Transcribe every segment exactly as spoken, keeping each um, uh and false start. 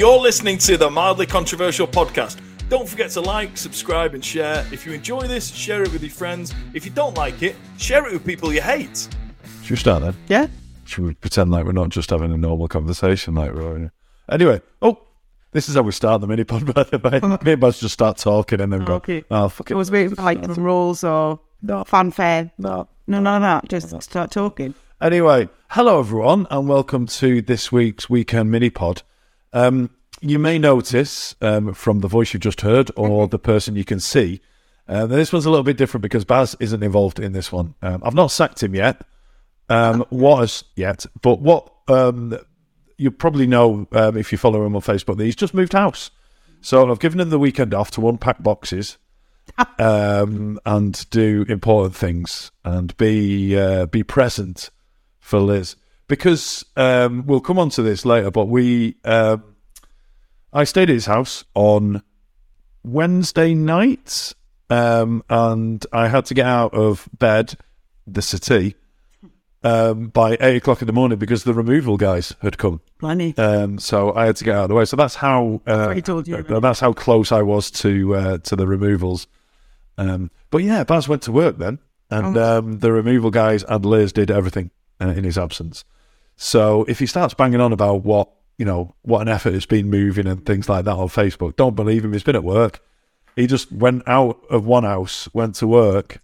You're listening to the Mildly Controversial Podcast. Don't forget to like, subscribe and share. If you enjoy this, share it with your friends. If you don't like it, share it with people you hate. Should we start then? Yeah. Should we pretend like we're not just having a normal conversation like we're having... Anyway, oh, this is how we start the mini-pod, by the way. Me and Baz just start talking and then oh, go, okay. oh, fuck it. I was waiting for like some rules or no. fanfare. No. No, no, no, just no. start talking. Anyway, hello everyone and welcome to this week's Weekend Mini-Pod. Um, you may notice um, from the voice you've just heard or the person you can see, uh, this one's a little bit different because Baz isn't involved in this one. Um, I've not sacked him yet, um, was yet, but what um, you probably know um, if you follow him on Facebook, that he's just moved house. So I've given him the weekend off to unpack boxes um, and do important things and be uh, be present for Liz. Because um, we'll come on to this later, but we, uh, I stayed at his house on Wednesday night, um, and I had to get out of bed, the settee, um, by eight o'clock in the morning because the removal guys had come. Blimey. Um, so I had to get out of the way. So that's how uh, that's, he told you, right? That's how close I was to uh, to the removals. Um, but yeah, Baz went to work then, and oh. um, the removal guys and Liz did everything uh, in his absence. So if he starts banging on about what, you know, what an effort it's been moving and things like that on Facebook, don't believe him. He's been at work. He just went out of one house, went to work,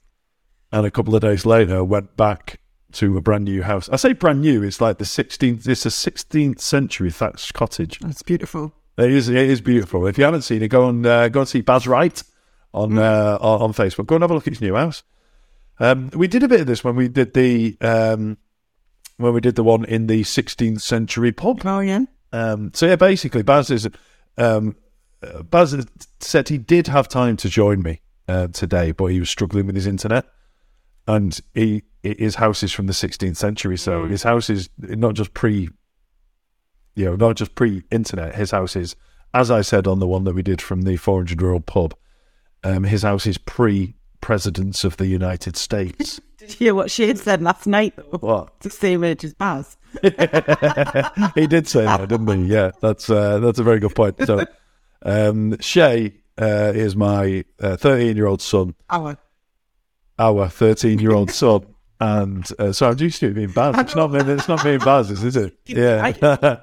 and a couple of days later went back to a brand new house. I say brand new. It's like the sixteenth. It's a sixteenth century thatched cottage. That's beautiful. It is. It is beautiful. If you haven't seen it, go and uh, go and see Baz Wright on mm. uh, on Facebook. Go and have a look at his new house. Um, we did a bit of this when we did the. Um, when we did the one in the sixteenth century pub. Oh, yeah. Um, so, yeah, basically, Baz, is, um, Baz said he did have time to join me uh, today, but he was struggling with his internet. And he his house is from the sixteenth century, so mm. his house is not just pre, you know, not just pre-internet. His house is, as I said on the one that we did from the four hundred year old pub, um, his house is pre-presidents of the United States. Did you hear what she had said last night? What? The same age as Baz. He did say that, didn't he? Yeah, that's uh, that's a very good point. So, um, Shay uh, is my thirteen-year-old uh, son. Our. Our thirteen-year-old son. And uh, so I'm used to it being Baz. It's not, it's not being Baz's, is it? Yeah.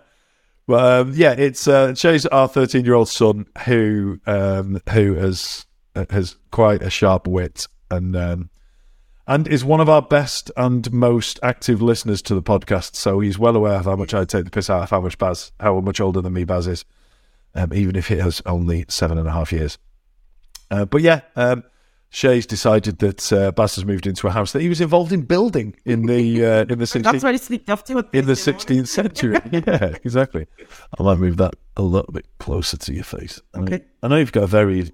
Well, um, yeah, it's uh, Shay's our thirteen-year-old son who um, who has, has quite a sharp wit and... Um, And is one of our best and most active listeners to the podcast, so he's well aware of how much I take the piss out of how much Baz, how much older than me Baz is, um, even if he has only seven and a half years. Uh, but yeah, um, Shay's decided that uh, Baz has moved into a house that he was involved in building in the uh, in the sixteenth. That's where he sneaked off to in the sixteenth century. Yeah, exactly. I might move that a little bit closer to your face. Okay. I mean, I know you've got a very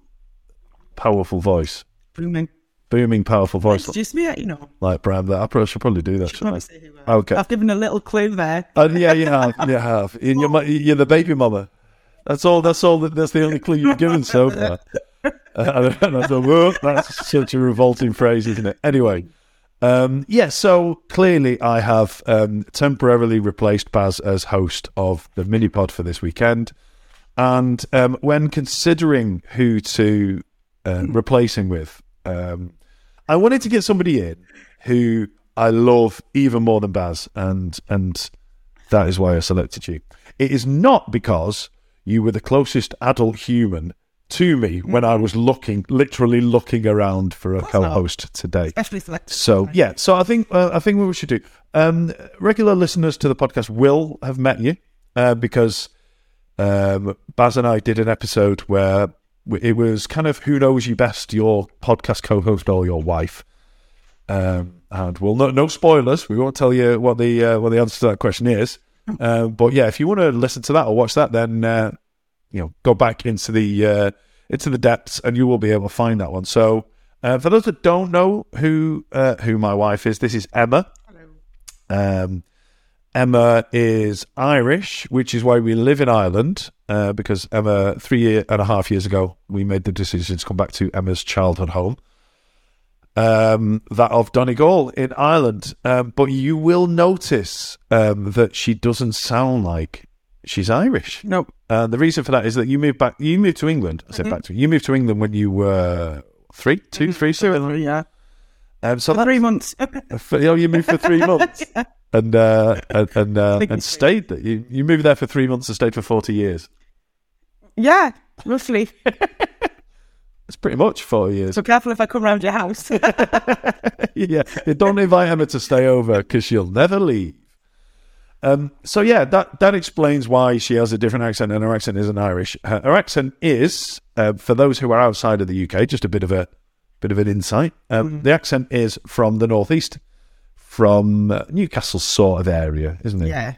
powerful voice. Booming. Booming, powerful voice. Excuse me, you know. Like Bram, that I should probably do that. Should probably say who I okay. I've given a little clue there. Uh, yeah, you have. You have. You're, you're the baby mama. That's all. That's all. That's the only clue you've given so far. Uh, and I thought, whoa, that's such a revolting phrase, isn't it? Anyway, um, yeah. So clearly, I have um, temporarily replaced Baz as host of the mini pod for this weekend, and um, when considering who to uh, replace him with. Um, I wanted to get somebody in who I love even more than Baz, and and that is why I selected you. It is not because you were the closest adult human to me when I was looking, literally looking around for a co-host today. Especially selected. So yeah, so I think uh, I think what we should do. Um, regular listeners to the podcast will have met you uh, because um, Baz and I did an episode where. It was kind of who knows you best, your podcast co-host or your wife. Um, and we'll no, no spoilers. We won't tell you what the uh, what the answer to that question is. Uh, but yeah, if you want to listen to that or watch that, then uh, you know, go back into the uh, into the depths, and you will be able to find that one. So uh, for those that don't know who uh, who my wife is, this is Emma. Hello. Um, Emma is Irish, which is why we live in Ireland, uh, because Emma, three year, and a half years ago, we made the decision to come back to Emma's childhood home, um, that of Donegal in Ireland. Um, but you will notice um, that she doesn't sound like she's Irish. No. Uh, the reason for that is that you moved back, you moved to England. I said mm-hmm. back to you. You moved to England when you were three, two, three, two, or three, yeah. Um, so for three months. For, you know, you moved for three months yeah. and uh, and and, uh, and stayed there. You, you moved there for three months and stayed for forty years. Yeah, roughly. It's pretty much four years. So careful if I come round your house. Yeah, don't invite Emma to stay over because she'll never leave. Um, so yeah, that, that explains why she has a different accent, and her accent isn't Irish. Her, her accent is, uh, for those who are outside of the U K, just a bit of a bit of an insight. Um, mm-hmm. The accent is from the northeast, from uh, Newcastle sort of area, isn't it? Yeah,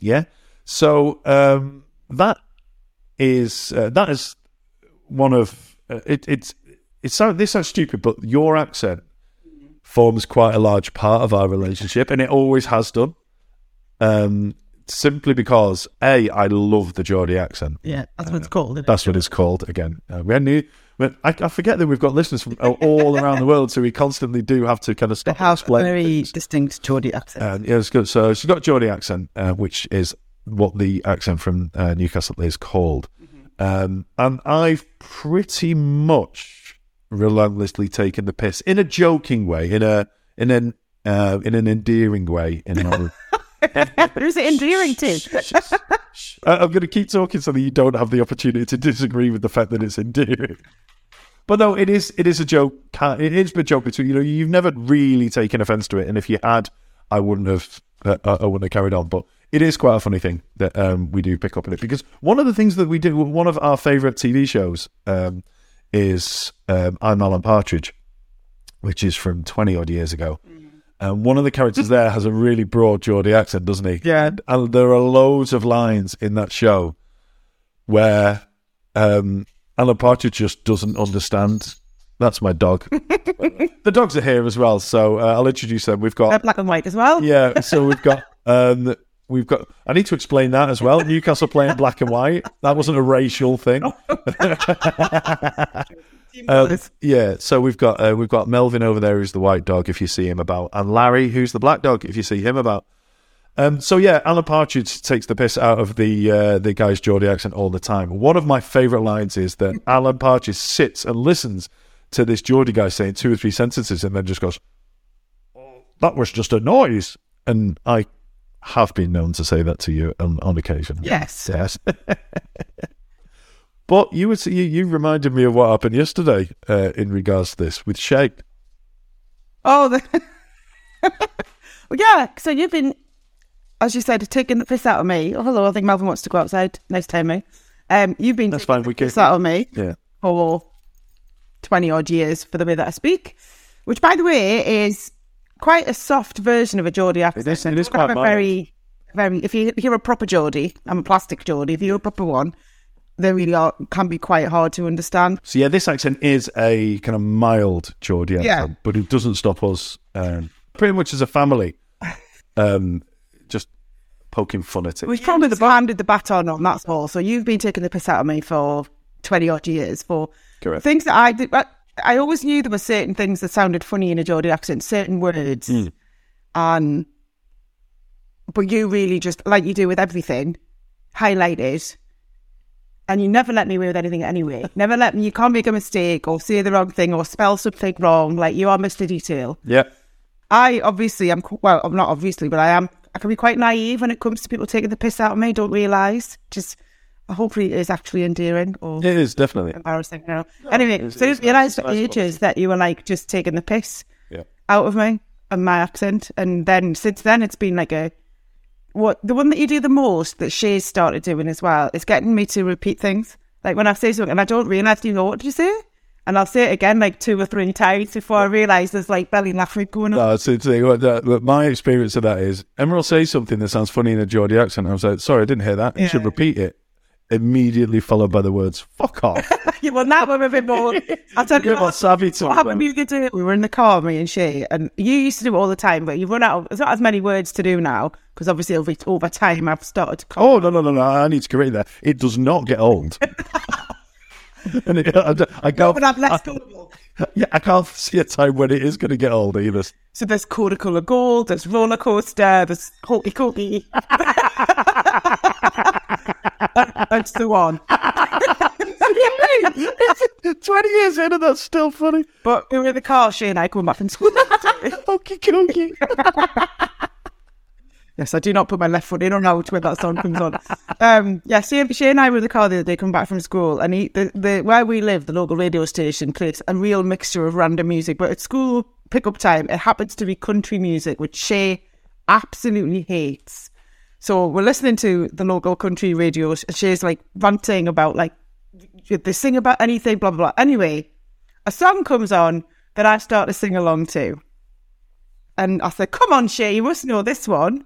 yeah. So um, that is uh, that is one of. Uh, it it's it sounds this sounds stupid, but your accent forms quite a large part of our relationship, and it always has done. Um, simply because a I love the Geordie accent. Yeah, that's uh, what it's called. Isn't that's it? What it's called again. Uh, we knew. I, I forget that we've got listeners from all around the world, so we constantly do have to kind of stop. They have very things. Distinct Geordie accent. Uh, yeah, it's good. So she's got a Geordie accent, uh, which is what the accent from uh, Newcastle is called. Um, and I've pretty much relentlessly taken the piss in a joking way, in a in an uh, in an endearing way. In a... Who's it endearing to? I'm going to keep talking so that you don't have the opportunity to disagree with the fact that it's endearing. But no, it is it is a joke. It is a joke between you know. You've never really taken offence to it, and if you had, I wouldn't have. Uh, I wouldn't have carried on, but. It is quite a funny thing that um, we do pick up in it, because one of the things that we do, one of our favourite T V shows um, is um, I'm Alan Partridge, which is from twenty odd years ago. And one of the characters there has a really broad Geordie accent, doesn't he? Yeah. And there are loads of lines in that show where um, Alan Partridge just doesn't understand. That's my dog. The dogs are here as well, so uh, I'll introduce them. We've got... Uh, black and white as well. Yeah, so we've got... Um, We've got. I need to explain that as well. Newcastle playing black and white. That wasn't a racial thing. um, yeah. So we've got uh, we've got Melvin over there, who's the white dog, if you see him about, and Larry, who's the black dog, if you see him about. Um, so yeah, Alan Partridge takes the piss out of the uh, the guy's Geordie accent all the time. One of my favourite lines is that Alan Partridge sits and listens to this Geordie guy saying two or three sentences, and then just goes, oh, "That was just a noise," and I. Have been known to say that to you on, on occasion. Yes, yes. But you would see, you, you reminded me of what happened yesterday uh, in regards to this with shape. Oh, the well, yeah. So you've been, as you said, taking the piss out of me. Although I think Melvin wants to go outside next time, me. Um, you've been That's taking fine, the we piss can... out of me yeah. for twenty odd years for the way that I speak, which, by the way, is. Quite a soft version of a Geordie accent. It is, it is quite mild. Very, very. If you hear a proper Geordie, I'm a plastic Geordie. If you hear a proper one, they really are, can be quite hard to understand. So yeah, this accent is a kind of mild Geordie accent, yeah. But it doesn't stop us. Um, pretty much as a family, um, just poking fun at it. We've probably the handed the baton on. That's all. So you've been taking the piss out of me for twenty odd years for Correct. Things that I did. But, I always knew there were certain things that sounded funny in a Geordie accent, certain words. Mm. And, but you really just, like you do with everything, highlight it. And you never let me away with anything anyway. Never let me, you can't make a mistake or say the wrong thing or spell something wrong. Like, you are Mister Detail. Yeah. I obviously, I'm, well, I'm not obviously, but I am, I can be quite naive when it comes to people taking the piss out of me, don't realise, just... Hopefully it is actually endearing or... It is, definitely. Embarrassing now. No, anyway, is, so I realised for ages that you were, like, just taking the piss yeah. out of me and my accent. And then, since then, it's been, like, a... what the one that you do the most that she's started doing as well is getting me to repeat things. Like, when I say something and I don't realise, do you know, what did you say? And I'll say it again, like, two or three times before yeah. I realise there's, like, belly laughing going on. No, that's the thing. What, that, what my experience of that is, Emma will say something that sounds funny in a Geordie accent. I was like, sorry, I didn't hear that. You yeah. should repeat it. Immediately followed by the words "fuck off." Yeah, well, now we're a bit more. I don't know what savvy to happen. We could do it. We were in the car, me and she, and you used to do it all the time, but you've run out of. There's not as many words to do now because obviously over, over time I've started to. Call. Oh no no no no! I need to correct that. It does not get old. And it, I, I go. No, but I'm less I, Yeah, I can't see a time when it is going to get old either. So there's Coca-Cola Gold, there's Roller Coaster, there's Horty Corky, and so on. twenty years in and that's still funny. But we were in the car, she and I come up and school. Horty Corky. Yes, I do not put my left foot in or out when that song comes on. Um, yeah, Shay and I were in the car the other day coming back from school, and he, the, the where we live, the local radio station, plays a real mixture of random music. But at school pick-up time, it happens to be country music, which Shay absolutely hates. So we're listening to the local country radio. Shay's, like, ranting about, like, they sing about anything, blah, blah, blah. Anyway, a song comes on that I start to sing along to. And I said, come on, Shay, you must know this one.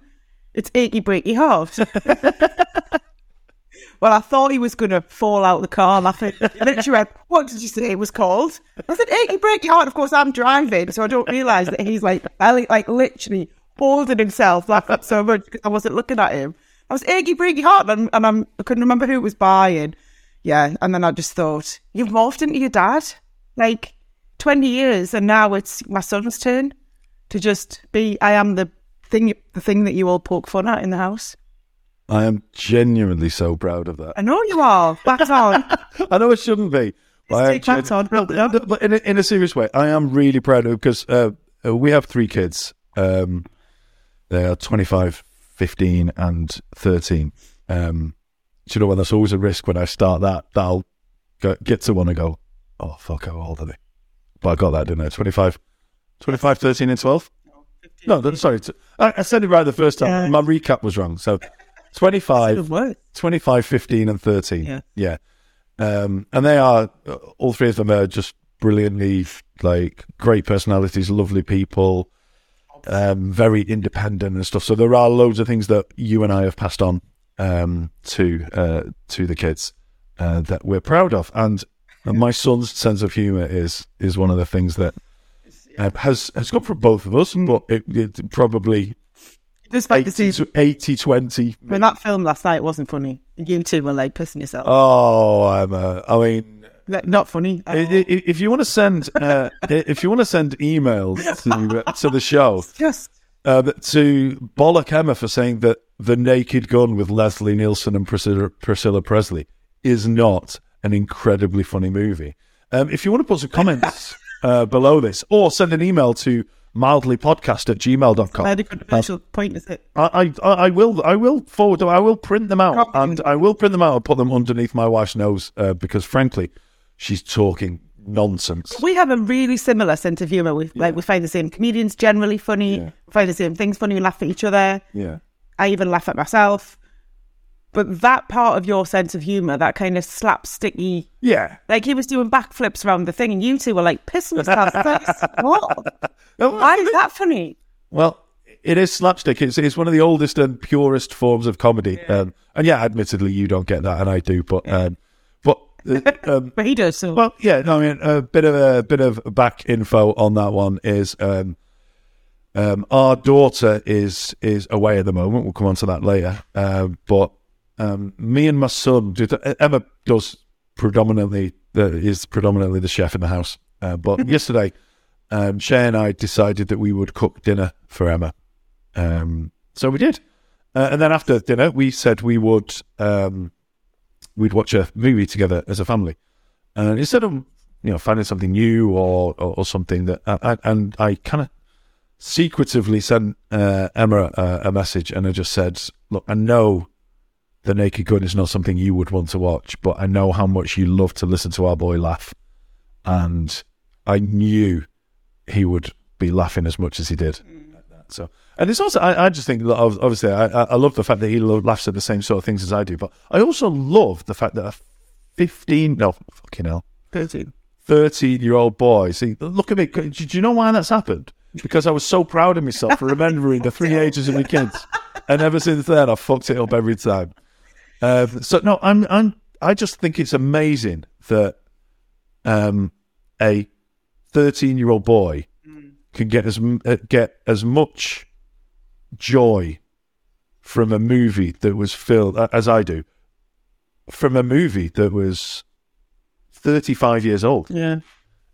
It's Achy Breaky Heart. Well, I thought he was going to fall out the car laughing. And then she went, what did you say it was called? I said, Achy Breaky Heart. Of course, I'm driving, so I don't realise that he's like, like literally holding himself laughing so much because I wasn't looking at him. I was Achy Breaky Heart, and, and I'm, I couldn't remember who it was by. And yeah, and then I just thought, you've morphed into your dad. Like, twenty years, and now it's my son's turn to just be, I am the... Thing, the thing that you all poke fun at in the house. I am genuinely so proud of that. I know you are. Back on. I know it shouldn't be. But I, on. But in, a, in a serious way, I am really proud of it because uh, we have three kids. Um, they are twenty-five, fifteen and thirteen. Um, do you know what? There's always a risk when I start that, that I'll go, get to one and go, oh, fuck, how old are they? But I got that, didn't I? twenty-five, thirteen and twelve? No, sorry. I said it right the first time. Yeah. My recap was wrong. So twenty-five, fifteen and thirteen. Yeah. yeah. Um, and they are, all three of them are just brilliantly, like, great personalities, lovely people, um, very independent and stuff. So there are loads of things that you and I have passed on um, to uh, to the kids uh, that we're proud of. And, and my son's sense of humour is is one of the things that Uh, has has come from both of us, but it, it probably just like eighty, to eighty twenty. When that film last night wasn't funny, you two were like pissing yourself. Oh, I'm. Uh, I mean, not funny. If, if you want to send, uh, if you want to send emails to to the show, yes, uh, to bollock Emma for saying that The Naked Gun with Leslie Nielsen and Priscilla, Priscilla Presley is not an incredibly funny movie. Um, if you want to put some comments. Uh, below this, or send an email to mildly podcast at gmail dot com. That's a controversial point, is it? I, I, I will, I will forward them. I will print them out, Probably. and I will print them out and put them underneath my wife's nose uh, because, frankly, she's talking nonsense. We have a really similar sense of humour. We yeah. like we find the same comedians generally funny. Yeah. We find the same things funny. We laugh at each other. Yeah, I even laugh at myself. But that part of your sense of humour, that kind of slapsticky... Yeah. Like, he was doing backflips around the thing, and you two were like, pissing yourself. What? Why is that funny? Well, it is slapstick. It's, it's one of the oldest and purest forms of comedy. Yeah. Um, and yeah, admittedly, you don't get that, and I do, but... Yeah. Um, but, uh, um, but he does, so... Well, yeah, no, I mean, a bit of, a bit of back info on that one is... Um, um, our daughter is, is away at the moment. We'll come on to that later. Uh, but... Um, me and my son do th- Emma does predominantly uh, is predominantly the chef in the house uh, but yesterday um, Shay and I decided that we would cook dinner for Emma, um, so we did, uh, and then after dinner we said we would um, we'd watch a movie together as a family, and instead of, you know, finding something new or or, or something that I, I, and I kind of secretively sent uh, Emma uh, a message, and I just said, look, I know The Naked Gun is not something you would want to watch, but I know how much you love to listen to our boy laugh, and I knew he would be laughing as much as he did. So, and it's also, I, I just think, obviously, I, I love the fact that he laughs at the same sort of things as I do, but I also love the fact that a fifteen, no, fucking hell, thirteen, thirteen-year-old boy. See, look at me. Do you know why that's happened? Because I was so proud of myself for remembering the three ages of my kids, and ever since then, I fucked it up every time. Uh, so no, I'm, I'm. I just think it's amazing that um, a thirteen-year-old boy mm. can get as uh, get as much joy from a movie that was filled uh, as I do from a movie that was thirty-five years old. Yeah,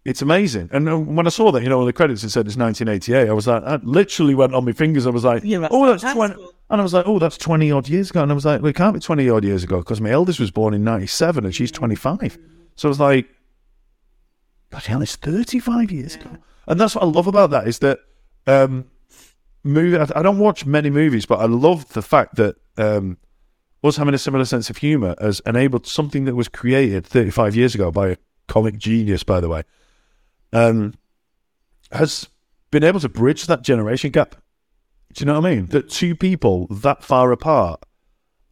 It's amazing. And when I saw that, you know, on the credits it said it's nineteen eighty-eight, I was like, I literally went on my fingers. I was like, yeah, that's oh, that's twenty. Cool. And I was like, oh, that's twenty odd years ago. And I was like, well, it can't be twenty odd years ago because my eldest was born in ninety-seven and she's twenty-five. So I was like, God, hell, it's thirty-five years yeah. ago. And that's what I love about that is that um, movie. I, I don't watch many movies, but I love the fact that um, us having a similar sense of humour has enabled something that was created thirty-five years ago by a comic genius, by the way, um, has been able to bridge that generation gap. Do you know what I mean? That two people that far apart.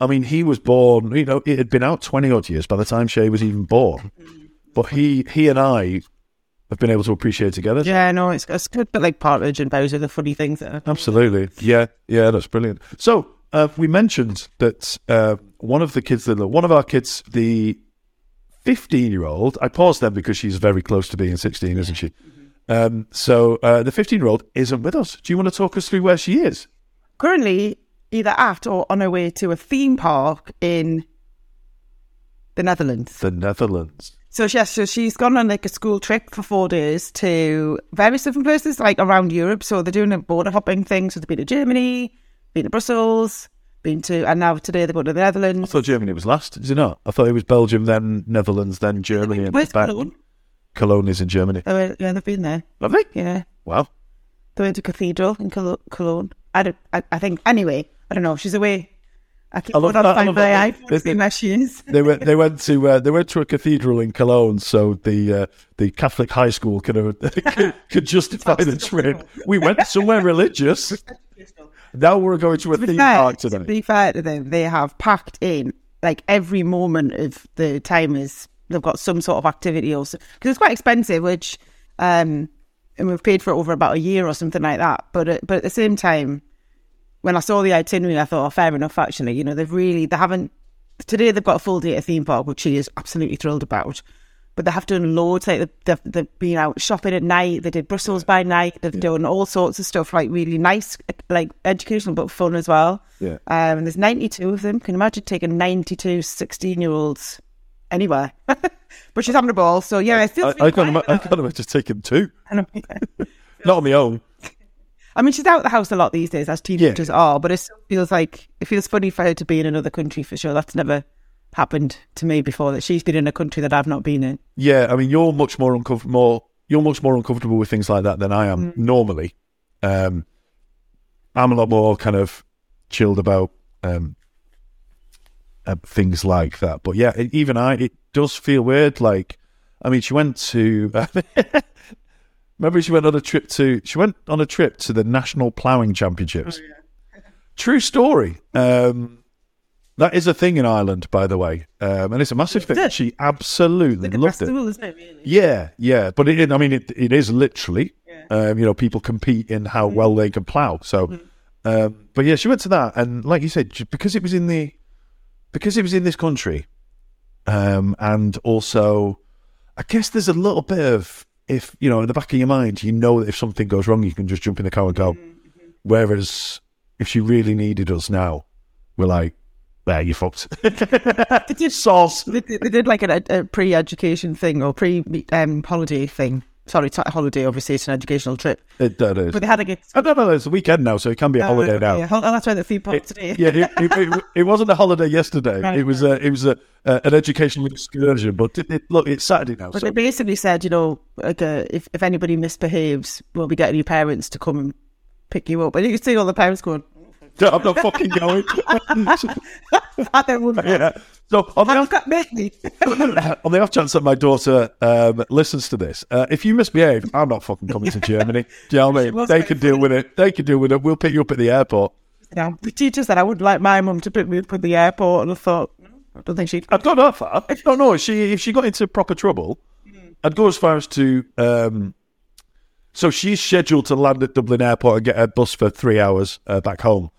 I mean, he was born, you know, it had been out twenty odd years by the time Shay was even born. But he, he and I have been able to appreciate together. Yeah, no, it's, it's good. But like Partridge and Bowser, the funny things that are- Absolutely. Yeah, yeah, that's brilliant. So uh, we mentioned that uh, one of the kids, that one of our kids, the fifteen-year-old, I paused there because she's very close to being sixteen, isn't she? Um, so uh, the fifteen-year-old isn't with us. Do you want to talk us through where she is? Currently, either at or on her way to a theme park in the Netherlands. The Netherlands. So, yes, so she's gone on like a school trip for four days to various different places like around Europe. So they're doing a border hopping thing. So they've been to Germany, been to Brussels, been to, and now today they're going to the Netherlands. I thought Germany was last, is it not? I thought it was Belgium, then Netherlands, then Germany. And where's back. Cologne? Cologne is in Germany. They were, yeah, they've been there. Have they? Yeah. Wow. They went to Cathedral in Cologne. I, don't, I, I think, anyway, I don't know. She's away. I keep going on find my iPhone. She is. They went. They went to. Uh, they went to a cathedral in Cologne, so the uh, the Catholic high school could uh, could, could justify the trip. We went somewhere religious. Now we're going to a theme park today. To be fair to them, they have packed in like every moment of the time is they've got some sort of activity also because it's quite expensive, which um, and we've paid for it over about a year or something like that. But uh, but at the same time. When I saw the itinerary, I thought, oh, fair enough, actually. You know, they've really, they haven't, today they've got a full day at a theme park, which she is absolutely thrilled about. But they have done loads, like they've, they've been out shopping at night, they did Brussels yeah. by night, they've yeah. done all sorts of stuff, like really nice, like educational, but fun as well. Yeah. Um, and there's ninety-two of them. Can you imagine taking ninety-two sixteen-year-olds anywhere? But she's having a ball, so yeah, I, I still I, I can't imagine ima- taking two. Not on my own. I mean, she's out of the house a lot these days, as teenagers yeah. are, but it still feels like, it feels funny for her to be in another country for sure. That's never happened to me before, that she's been in a country that I've not been in. Yeah, I mean, you're much more, uncomf- more, you're much more uncomfortable with things like that than I am mm. normally. Um, I'm a lot more kind of chilled about um, uh, things like that. But yeah, it, even I, it does feel weird. Like, I mean, she went to... Remember, she went on a trip to she went on a trip to the National Ploughing Championships. Oh, yeah. True story. Um, that is a thing in Ireland, by the way, um, and it's a massive thing. It? She absolutely like loved festival, it. Isn't it really? Yeah, yeah. But it, I mean, it it is literally. Yeah. Um, you know, people compete in how mm. well they can plough. So, mm. um, but yeah, she went to that, and like you said, because it was in the because it was in this country, um, and also, I guess there's a little bit of. If, you know, in the back of your mind, you know that if something goes wrong, you can just jump in the car and go. Mm-hmm. Whereas if she really needed us now, we're like, there, you fucked. They did sauce. They, they did like a, a pre-education thing or pre-holiday um, thing. Sorry, t- holiday, obviously, it's an educational trip. It, that is. But they had a... I don't know, it's a weekend now, so it can be a oh, holiday now. Yeah, that's why the theme park today. Yeah, it, it, it, it wasn't a holiday yesterday. Right, it was right. a, it was a, uh, an educational excursion, but it, it, look, it's Saturday now. But so. They basically said, you know, like, uh, if, if anybody misbehaves, we'll be getting your parents to come and pick you up. And you can see all the parents going... No, I'm not fucking going. I don't want to. Yeah. So on the, off- on the off chance that my daughter um, listens to this, uh, if you misbehave, I'm not fucking coming to Germany. Do you know what I mean? They can deal with it. They can deal with it. We'll pick you up at the airport. Yeah, the teacher said I wouldn't like my mum to pick me up at the airport, and I thought, no, I don't think she'd. I've gone that far. I don't know. If she, if she got into proper trouble, mm-hmm. I'd go as far as to... Um, so she's scheduled to land at Dublin Airport and get her bus for three hours uh, back home.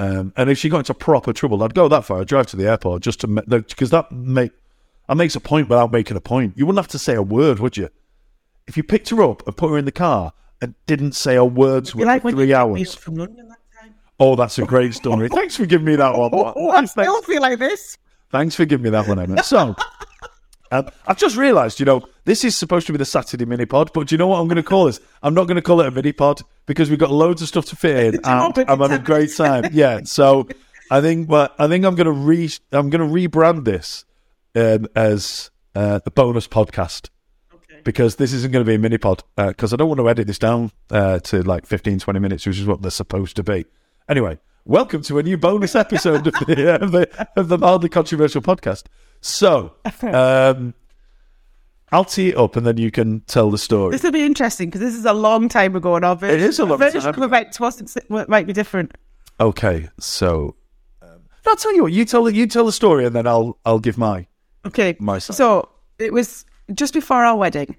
Um, and if she got into proper trouble, I'd go that far. I'd drive to the airport just to because ma- that make that makes a point without making a point. You wouldn't have to say a word, would you? If you picked her up and put her in the car and didn't say a word for like three hours. From London that time. Oh, that's a great story. Thanks for giving me that one. Oh, oh, I still feel like this. Thanks for giving me that one, Emma. So, um, I've just realised, you know, This is supposed to be the Saturday mini-pod, but do you know what I'm going to call this? I'm not going to call it a mini-pod because we've got loads of stuff to fit in, and I'm having a great time. Yeah, so I think well, I think I'm going to re I'm going to rebrand this um, as uh, the bonus podcast, okay, because this isn't going to be a mini-pod because uh, I don't want to edit this down uh, to like fifteen, twenty minutes, which is what they're supposed to be. Anyway, welcome to a new bonus episode of the uh, of the, of the Mildly Controversial Podcast. So. Um, I'll tee it up and then you can tell the story. This will be interesting because this is a long time ago and our version, it is a long version time. About to us it might be different. Okay, so um, I'll tell you what, you tell the you tell the story and then I'll I'll give my okay my side. So it was just before our wedding.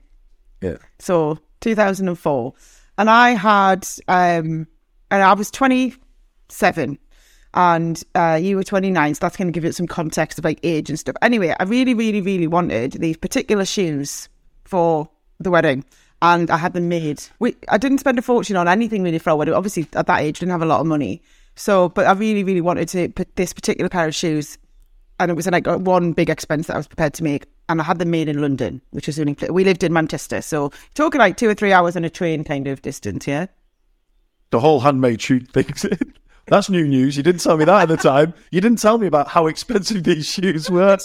Yeah. So two thousand four, and I had um and I was twenty-seven. And uh, you were twenty-nine, so that's going to give it some context of like age and stuff. Anyway, I really, really, really wanted these particular shoes for the wedding, and I had them made. We, I didn't spend a fortune on anything really for our wedding. Obviously, at that age, didn't have a lot of money. So, but I really, really wanted to put this particular pair of shoes, and it was like one big expense that I was prepared to make. And I had them made in London, which was the only place. We lived in Manchester, so talking like two or three hours on a train kind of distance. Yeah, the whole handmade shoe thing. That's new news. You didn't tell me that at the time. You didn't tell me about how expensive these shoes were.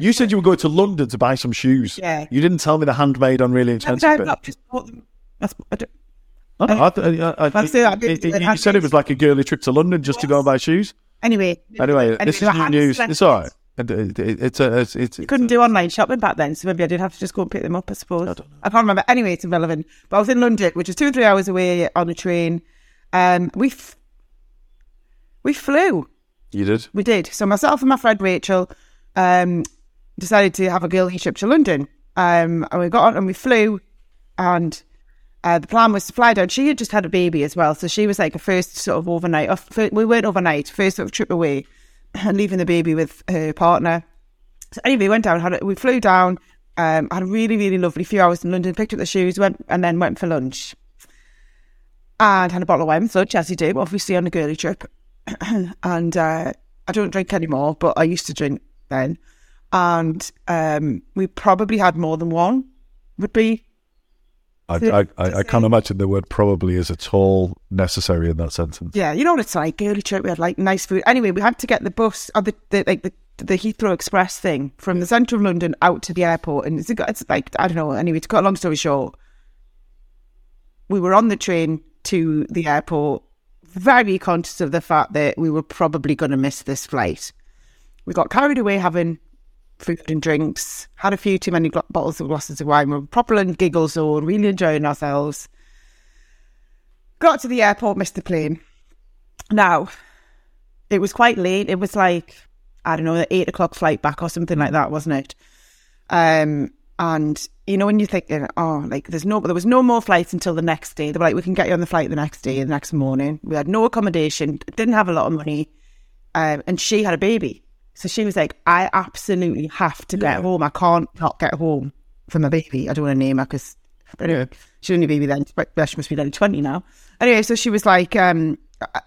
You said you were going to London to buy some shoes. Yeah. You didn't tell me the handmade on really expensive. I've not just bought them. That's, I don't, no, I, I, I, I, I, I it, it, you said it was like a girly trip to London just yes. to go and buy shoes. Anyway. Anyway, anyway this is new news. It's all right. It, it, it, it's a, it's, it's, you couldn't do online shopping back then, so maybe I did have to just go and pick them up, I suppose. I don't know. I can't remember. Anyway, it's irrelevant. But I was in London, which is two or three hours away on a train. Um, we... F- We flew. You did? We did. So myself and my friend Rachel um, decided to have a girly trip to London. Um, and we got on and we flew. And uh, the plan was to fly down. She had just had a baby as well. So she was like a first sort of overnight. Or, we weren't overnight. First sort of trip away. And leaving the baby with her partner. So anyway, we went down. Had a, we flew down. Um, had a really, really lovely few hours in London. Picked up the shoes. went And then went for lunch. And had a bottle of wine for lunch, as you do. Obviously on a girly trip. and uh, I don't drink anymore, but I used to drink then. And um, we probably had more than one, would be. I, to, I, I, to I can't imagine the word probably is at all necessary in that sentence. Yeah, you know what it's like. Girly trip, we had like nice food. Anyway, we had to get the bus, or the, the, like the, the Heathrow Express thing from the centre of London out to the airport. And it's, it's like, I don't know, anyway, to cut a long story short, we were on the train to the airport. Very conscious of the fact that we were probably going to miss this flight. We got carried away having food and drinks, had a few too many gl- bottles of glasses of wine. We were proper in giggle zone, really enjoying ourselves. Got to the airport, missed the plane. Now, it was quite late. It was like, I don't know, an eight o'clock flight back or something like that, wasn't it? Um, and, you know, when you're thinking, oh, like, there's no, there was no more flights until the next day. They were like, we can get you on the flight the next day, the next morning. We had no accommodation, didn't have a lot of money. Um, and she had a baby. So she was like, I absolutely have to get yeah. home. I can't not get home for my baby. I don't want to name her because, anyway, she's only a baby then. She must be like twenty now. Anyway, so she was like, um,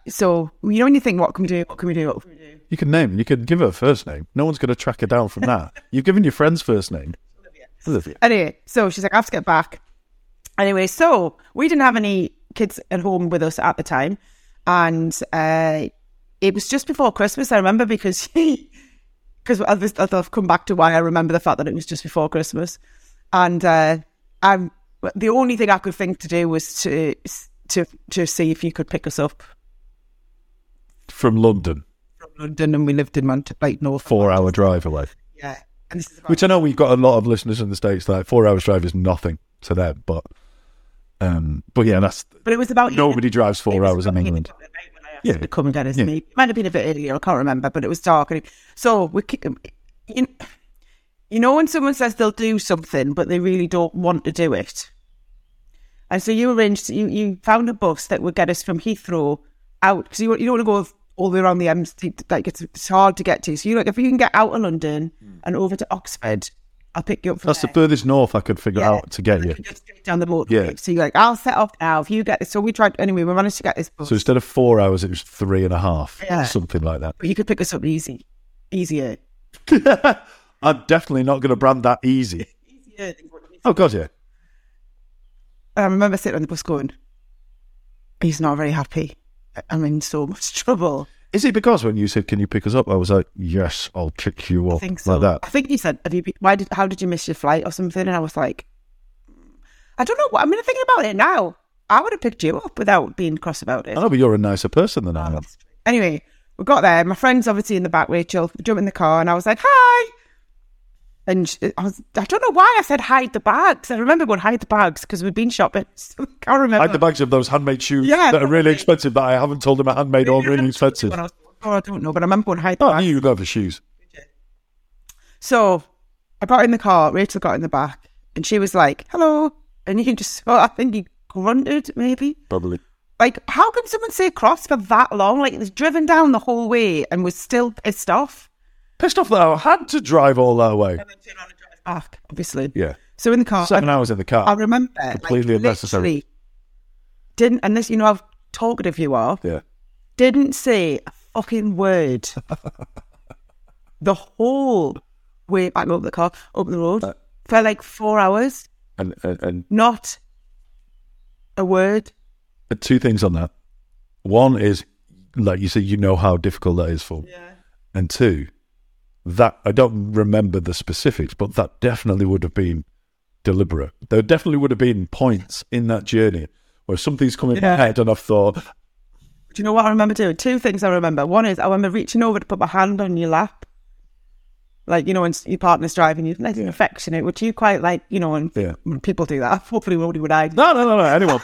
so, you know, when you think, what can we do? What can we do? What can we do? You can name, you can give her a first name. No one's going to track her down from that. You've given your friend's first name. Anyway, so she's like, I have to get back. Anyway, so we didn't have any kids at home with us at the time. And uh, it was just before Christmas, I remember, because because I've come back to why I remember the fact that it was just before Christmas. And uh, I'm, the only thing I could think to do was to, to, to see if you could pick us up. From London? From London, and we lived in Manchester, like North. Four-hour drive away. Yeah. And this is which I know we've got a lot of listeners in the States that like four hours drive is nothing to them, but um, but yeah, that's. But it was about nobody evening. Drives four hours in England. Yeah, to come and get us. Yeah. It might have been a bit earlier. I can't remember, but it was dark. So we, you, you know, when someone says they'll do something, but they really don't want to do it, and so you arranged, you you found a bus that would get us from Heathrow out because you you don't want to go all the way around the Ems, like it's, it's hard to get to. So you like, if you can get out of London and over to Oxford, I'll pick you up from That's there. The furthest north I could figure yeah. out to get you. Just down the motorway. Yeah. So you're like, I'll set off now. If you get this, so we tried anyway. We managed to get this bus. So instead of four hours, it was three and a half, yeah. something like that. But you could pick us up easy, easier. I'm definitely not going to brand that easy. Easier than what we kids. Oh, God, yeah. I remember sitting on the bus going, he's not very happy. I'm in so much trouble. Is it because when you said, can you pick us up? I was like, yes, I'll pick you up. I think so. Like that. I think you said, "Have you? Be- why did? How did you miss your flight or something?" And I was like, I don't know. What, I mean, I'm thinking about it now. I would have picked you up without being cross about it. I know, but you're a nicer person than I am. Anyway, we got there. My friend's obviously in the back, Rachel. We jumped in the car and I was like, hi. And she, I, was, I don't know why I said hide the bags. I remember going, hide the bags, because we'd been shopping. I can't remember. Hide the bags of those handmade shoes yeah, that are really expensive that I haven't told them are handmade or really expensive. I was, oh, I don't know, but I remember going, hide the oh, bags. Oh, you go for shoes. So I got in the car, Rachel got in the back, and she was like, hello. And you just, well, I think he grunted, maybe. Probably. Like, how can someone say cross for that long? Like, it was driven down the whole way and was still pissed off. Pissed off that I had to drive all that way. And then turn on and drive back, obviously. Yeah. So in the car. Seven hours in the car. I remember. Completely like, unnecessary. Didn't, and this, you know how talkative you are. Yeah. Didn't say a fucking word. The whole way back up the car, up the road, uh, for like four hours. And, and, and not a word. Two things on that. One is, like you said, you know how difficult that is for. Yeah. And two, that I don't remember the specifics, but that definitely would have been deliberate. There definitely would have been points in that journey where something's coming yeah. in my head and I've thought... Do you know what I remember doing? Two things I remember. One is I remember reaching over to put my hand on your lap. Like, you know, when your partner's driving, you're nice yeah. and affectionate, which you quite like, you know, and yeah. when people do that. Hopefully nobody would I do. No, no, no, no, anyone.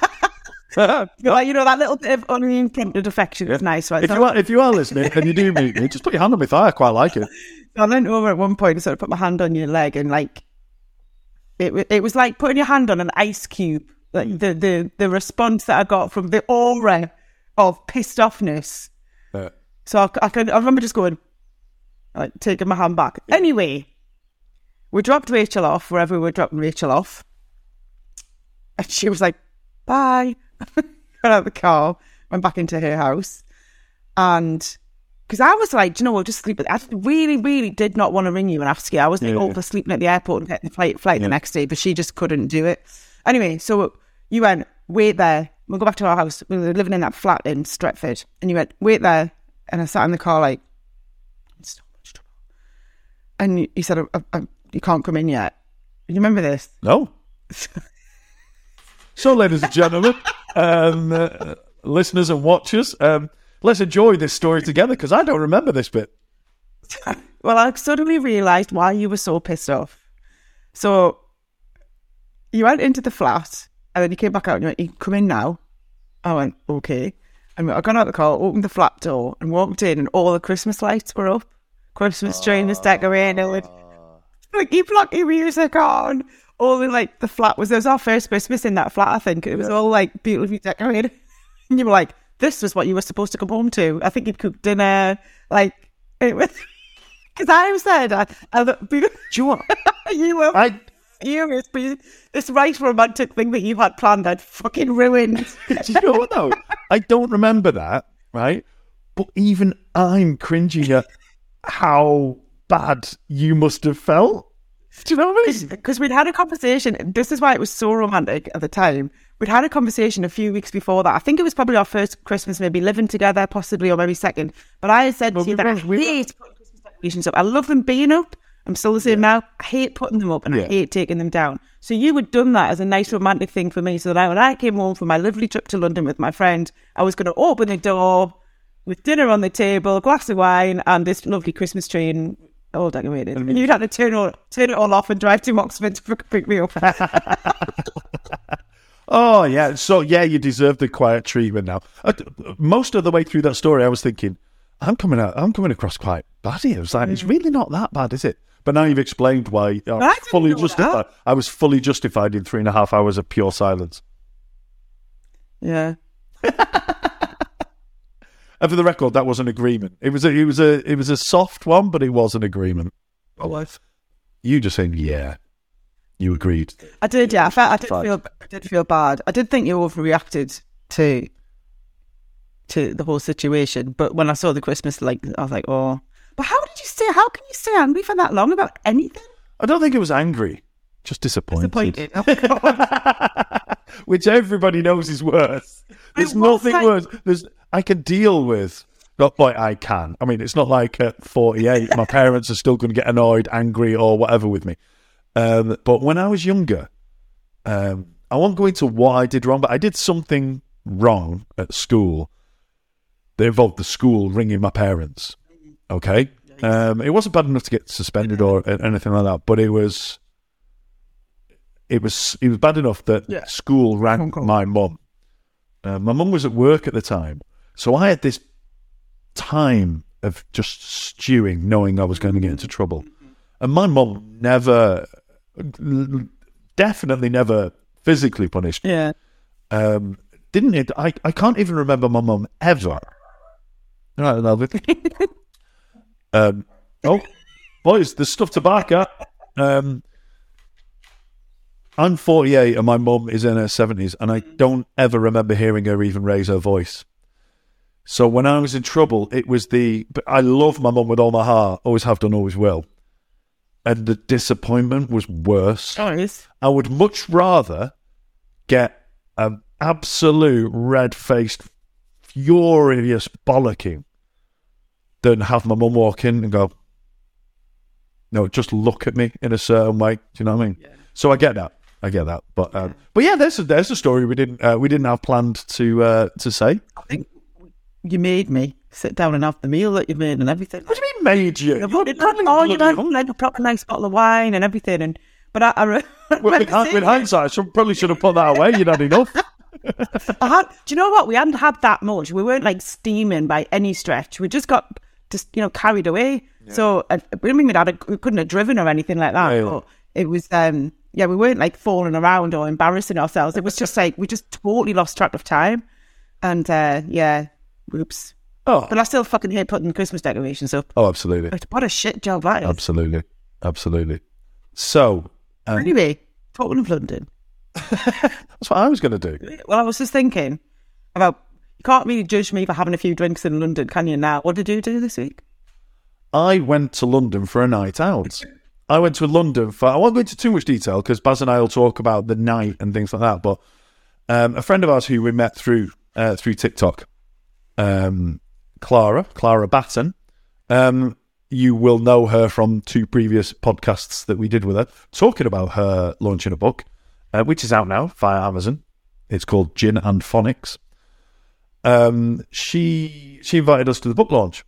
Like, you know, that little bit of unintended affection yeah. is nice, right? If so, you are, if you are listening and you do meet me, just put your hand on my thigh. I quite like it. I leant over at one point and sort of put my hand on your leg, and like it, it was like putting your hand on an ice cube. Like the the the response that I got from the aura of pissed offness. Yeah. So I, I can I remember just going, like, taking my hand back. Yeah. Anyway, we dropped Rachel off wherever we were dropping Rachel off, and she was like, "Bye." Got out of the car, went back into her house, and because I was like, do you know, we'll just sleep. I really, really did not want to ring you and ask you. I was yeah, all yeah. for sleeping at the airport and getting the flight, flight yeah. the next day, but she just couldn't do it. Anyway, so you went, wait there. We'll go back to our house. We were living in that flat in Stretford, and you went, wait there. And I sat in the car like, it's so much trouble. And you, you said, I, I, I, you can't come in yet. Do you remember this? No. So, ladies and gentlemen, um, uh, listeners and watchers, um, let's enjoy this story together, because I don't remember this bit. Well, I suddenly realised why you were so pissed off. So you went into the flat, and then you came back out and you went, you can come in now. I went, okay. And I got out of the car, opened the flat door and walked in, and all the Christmas lights were up. Christmas tree was decorated with blocky blocky music on. All in, like, the flat was, there was our first Christmas in that flat, I think. It was all, like, beautifully decorated. And you were like, this was what you were supposed to come home to. I think you'd cooked dinner. Like, it was... Because I said, I, I look beautiful. Do you want... you were... I... You were... This right romantic thing that you had planned, I'd fucking ruined. Do you know what, though? I don't remember that, right? But even I'm cringing at how bad you must have felt. Do you know what I mean? Because we'd had a conversation. This is why it was so romantic at the time. We'd had a conversation a few weeks before that. I think it was probably our first Christmas, maybe living together, possibly, or maybe second. But I had said well, to you that I hate putting Christmas decorations up. I love them being up. I'm still the same yeah. now. I hate putting them up and yeah. I hate taking them down. So you had done that as a nice romantic thing for me. So that when I came home from my lovely trip to London with my friend, I was going to open the door with dinner on the table, a glass of wine, and this lovely Christmas tree and... all decorated. And you'd have to turn, all, turn it all off and drive to Oxford to pick me up. Oh, yeah. So, yeah, you deserve the quiet treatment now. I, most of the way through that story, I was thinking, I'm coming out, I'm coming across quite bad here. I was like, mm. it's really not that bad, is it? But now you've explained why I was, fully justified. I was fully justified in three and a half hours of pure silence. Yeah. And for the record, that was an agreement. It was a, it was a, it was a soft one, but it was an agreement. Well, you just saying, yeah, you agreed. I did, yeah. I felt, I did feel, I did feel bad. I did think you overreacted to, to the whole situation. But when I saw the Christmas, like, I was like, oh. But how did you stay? How can you stay angry for that long about anything? I don't think it was angry. Just disappointed. Disappointed. Oh, God. Which everybody knows is worse. There's I nothing like... worse. There's I can deal with. Not like I can. I mean, it's not like at forty-eight, my parents are still going to get annoyed, angry, or whatever with me. Um, but when I was younger, um, I won't go into what I did wrong, but I did something wrong at school. They involved the school ringing my parents. Okay? Um, it wasn't bad enough to get suspended or anything like that, but it was... It was it was bad enough that yeah. school rang my mum. Uh, my mum was at work at the time, so I had this time of just stewing, knowing I was going to get into trouble. And my mum never, definitely never physically punished me. Yeah, um, didn't it? I, I can't even remember my mum ever. All right, love it. um, oh, boys, there's stuff to bark at. Um, I'm forty-eight and my mum is in her seventies, and I don't ever remember hearing her even raise her voice. So when I was in trouble, it was the... But I love my mum with all my heart. Always have done, always will. And the disappointment was worse. Oh, it is. I would much rather get an absolute red-faced, furious bollocking than have my mum walk in and go, no, just look at me in a certain way. Do you know what I mean? Yeah. So I get that. I get that, but um, but yeah, there's a, there's a story we didn't uh, we didn't have planned to uh, to say. I think you made me sit down and have the meal that you made and everything. What do you mean made you? I brought it all, you know, like a proper nice bottle of wine and everything. And but I, I well, with, with hindsight, I should, probably should have put that away. You'd had enough. I had, do you know what? We hadn't had that much. We weren't like steaming by any stretch. We just got just you know carried away. Yeah. So I, I mean, my dad, we couldn't have driven or anything like that. Really? But it was. Um, Yeah, we weren't like falling around or embarrassing ourselves. It was just like, we just totally lost track of time. And uh, yeah, whoops. Oh. But I still fucking hate putting Christmas decorations up. Oh, absolutely. But what a shit job that is. Absolutely. Absolutely. So. Um... Anyway, talking of London. That's what I was going to do. Well, I was just thinking about, you can't really judge me for having a few drinks in London, can you now? What did you do this week? I went to London for a night out. I went to London for... I won't go into too much detail because Baz and I will talk about the night and things like that, but um, a friend of ours who we met through uh, through TikTok, um, Clara, Clara Batten, um, you will know her from two previous podcasts that we did with her, talking about her launching a book, uh, which is out now via Amazon. It's called Gin and Phonics. Um, she, she invited us to the book launch.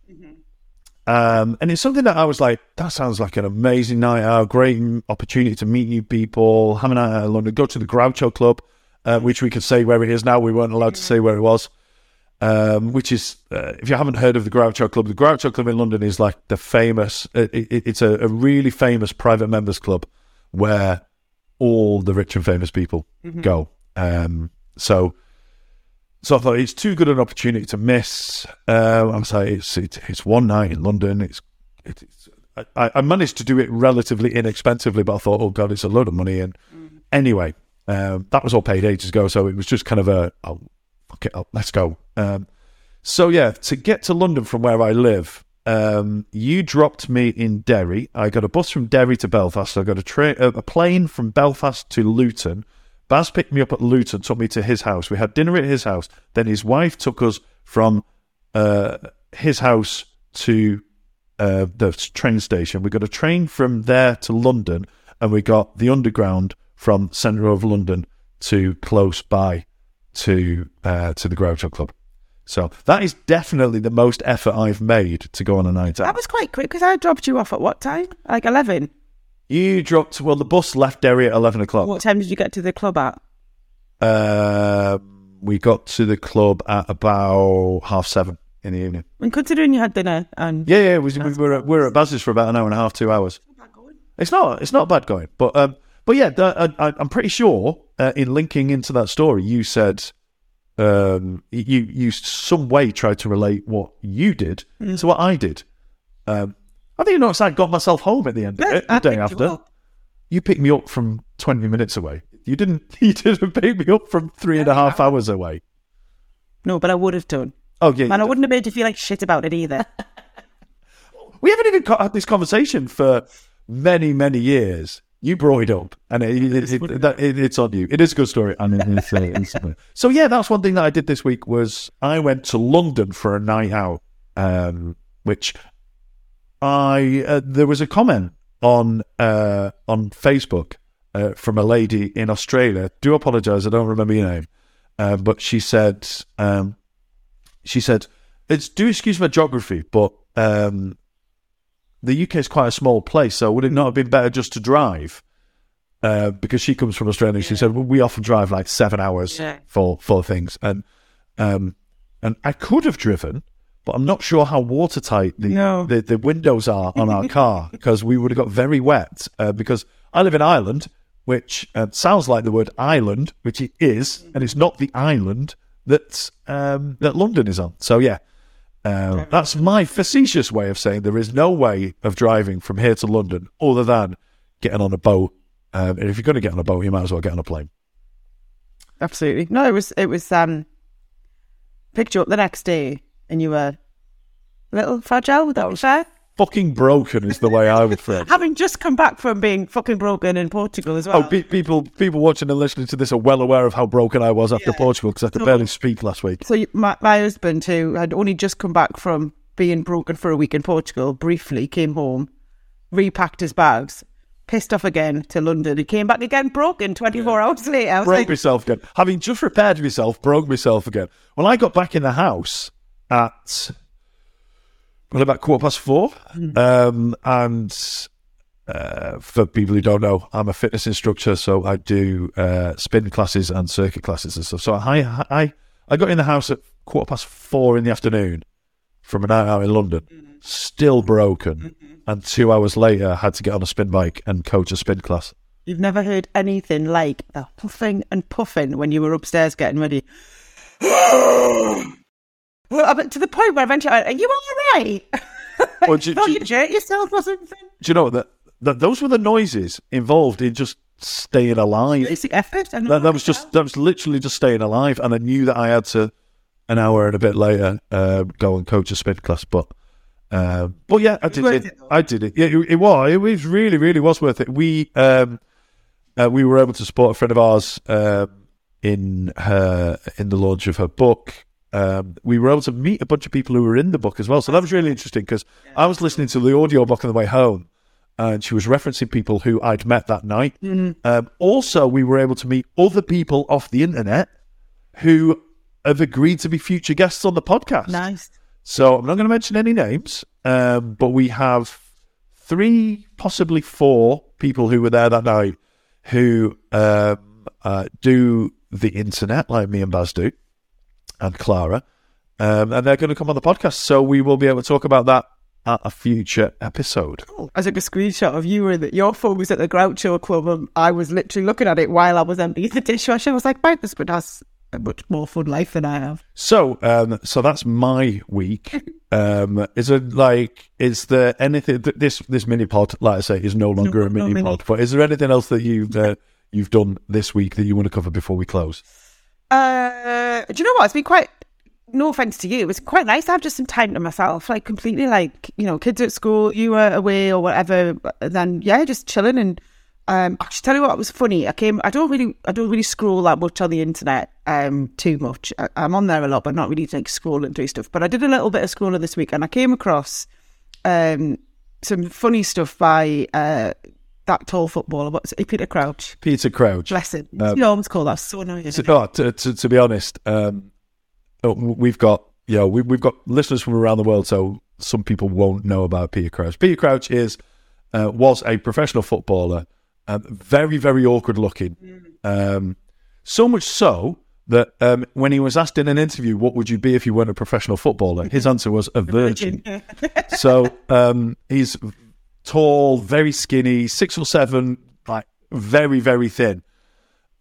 Um, and it's something that I was like, that sounds like an amazing night out, great opportunity to meet new people, have a night out in London, go to the Groucho Club, uh, which we can say where it is now. We weren't allowed to say where it was, um, which is, uh, if you haven't heard of the Groucho Club, the Groucho Club in London is like the famous, it, it, it's a, a really famous private members club where all the rich and famous people mm-hmm. go. Um, so... So I thought, it's too good an opportunity to miss. Uh, I'm sorry, it's, it's it's one night in London. It's, it, it's I, I managed to do it relatively inexpensively, but I thought, oh God, it's a load of money. And mm. anyway, um, that was all paid ages ago, so it was just kind of a, oh, fuck it, oh, let's go. Um, so yeah, to get to London from where I live, um, you dropped me in Derry. I got a bus from Derry to Belfast. I got a, tra- a plane from Belfast to Luton. Baz picked me up at Luton, took me to his house. We had dinner at his house. Then his wife took us from uh, his house to uh, the train station. We got a train from there to London, and we got the Underground from centre of London to close by to uh, to the Groucho Club. So that is definitely the most effort I've made to go on a night out. That was quite quick, because I dropped you off at what time? Like eleven? You dropped... Well, the bus left Derry at eleven o'clock. What time did you get to the club at? Uh, we got to the club at about half seven in the evening. And considering you had dinner and... Yeah, yeah, it was, we were at, we were at Baz's for about an hour and a half, two hours. It's not bad going. It's not, it's not bad going. But, um, but yeah, the, I, I'm pretty sure uh, in linking into that story, you said... Um, you, you some way tried to relate what you did mm. to what I did. Um I think you noticed I got myself home at the end of it, the day after. You, you picked me up from twenty minutes away. You didn't You didn't pick me up from three and a half hours away. No, but I would have done. Oh, yeah. And I wouldn't have made you feel like shit about it either. We haven't even had this conversation for many, many years. You brought it up, and it, it, it, it, that, it, it's on you. It is a good story. I mean, it's, uh, it's, so, yeah, that's one thing that I did this week was I went to London for a night out, um, which I uh, there was a comment on uh, on Facebook uh, from a lady in Australia. Do apologise, I don't remember your name, uh, but she said um, she said it's do excuse my geography, but. Um, The U K is quite a small place, so would it not have been better just to drive? Uh, because she comes from Australia, yeah. She said, well, we often drive like seven hours yeah. for, for things. And um, and I could have driven, but I'm not sure how watertight the, no. the, the windows are on our car, because we would have got very wet. Uh, because I live in Ireland, which uh, sounds like the word island, which it is, and it's not the island that, um, that London is on. So, yeah. Um, that's my facetious way of saying there is no way of driving from here to London other than getting on a boat. Um, and if you're going to get on a boat, you might as well get on a plane. Absolutely. No, it was, it was, um, picked you up the next day and you were a little fragile, would that be fair? Fucking broken is the way I would phrase it. Having just come back from being fucking broken in Portugal as well. Oh, pe- people people watching and listening to this are well aware of how broken I was after yeah. Portugal, because I could so, barely speak last week. So my, my husband, who had only just come back from being broken for a week in Portugal, briefly came home, repacked his bags, pissed off again to London. He came back again broken twenty-four yeah. hours later. I was broke like, myself again. Having just repaired myself, broke myself again. When I got back in the house at... Well, about quarter past four, um, and uh, for people who don't know, I'm a fitness instructor, so I do uh, spin classes and circuit classes and stuff. So I, I, I got in the house at quarter past four in the afternoon from an hour in London, still broken, and two hours later I had to get on a spin bike and coach a spin class. You've never heard anything like the huffing and puffing when you were upstairs getting ready. Well, to the point where eventually, I, are you all right? Well, do, thought do, you jerked yourself or something. Do you know that, that those were the noises involved in just staying alive? It's the effort. I that, that was just that was literally just staying alive, and I knew that I had to an hour and a bit later uh, go and coach a spin class. But, uh, but yeah, I did it. it I did it. Yeah, it, it was. It was really, really was worth it. We um, uh, we were able to support a friend of ours uh, in her in the launch of her book. Um, we were able to meet a bunch of people who were in the book as well, so that was really interesting, because yeah. I was listening to the audio book on the way home, and she was referencing people who I'd met that night. Mm-hmm. Um, also, we were able to meet other people off the internet who have agreed to be future guests on the podcast. Nice. So I'm not going to mention any names, um, but we have three, possibly four people who were there that night who um, uh, do the internet like me and Baz do. And Clara, um, and they're going to come on the podcast, so we will be able to talk about that at a future episode. Cool. I took a screenshot of you, and your phone was at the Groucho Club, and I was literally looking at it while I was emptying the dishwasher. I was like, my husband has a much more fun life than I have. So, um, so that's my week. um, is it like, is there anything? Th- this this mini pod, like I say, is no longer no, a mini, no mini pod. But is there anything else that you've uh, you've done this week that you want to cover before we close? Uh, do you know what? It's been quite, no offence to you, it's quite nice to have just some time to myself, like completely, like, you know, kids at school, you were away or whatever, and then, yeah, just chilling. And um, I should tell you what, it was funny. I came, I don't really, I don't really scroll that much on the internet, um, too much. I, I'm on there a lot, but not really like scrolling through stuff. But I did a little bit of scrolling this week, and I came across um some funny stuff by uh. that tall footballer, what's it, Peter Crouch? Peter Crouch. Bless him. Um, you almost call that so annoying. To, no, to, to, to be honest, um, we've got you know, we, we've got listeners from around the world, so some people won't know about Peter Crouch. Peter Crouch is uh, was a professional footballer, um, very, very awkward looking. Mm-hmm. Um, so much so that um, when he was asked in an interview, what would you be if you weren't a professional footballer? His answer was a virgin. So um, he's... tall, very skinny, six or seven, like very, very thin.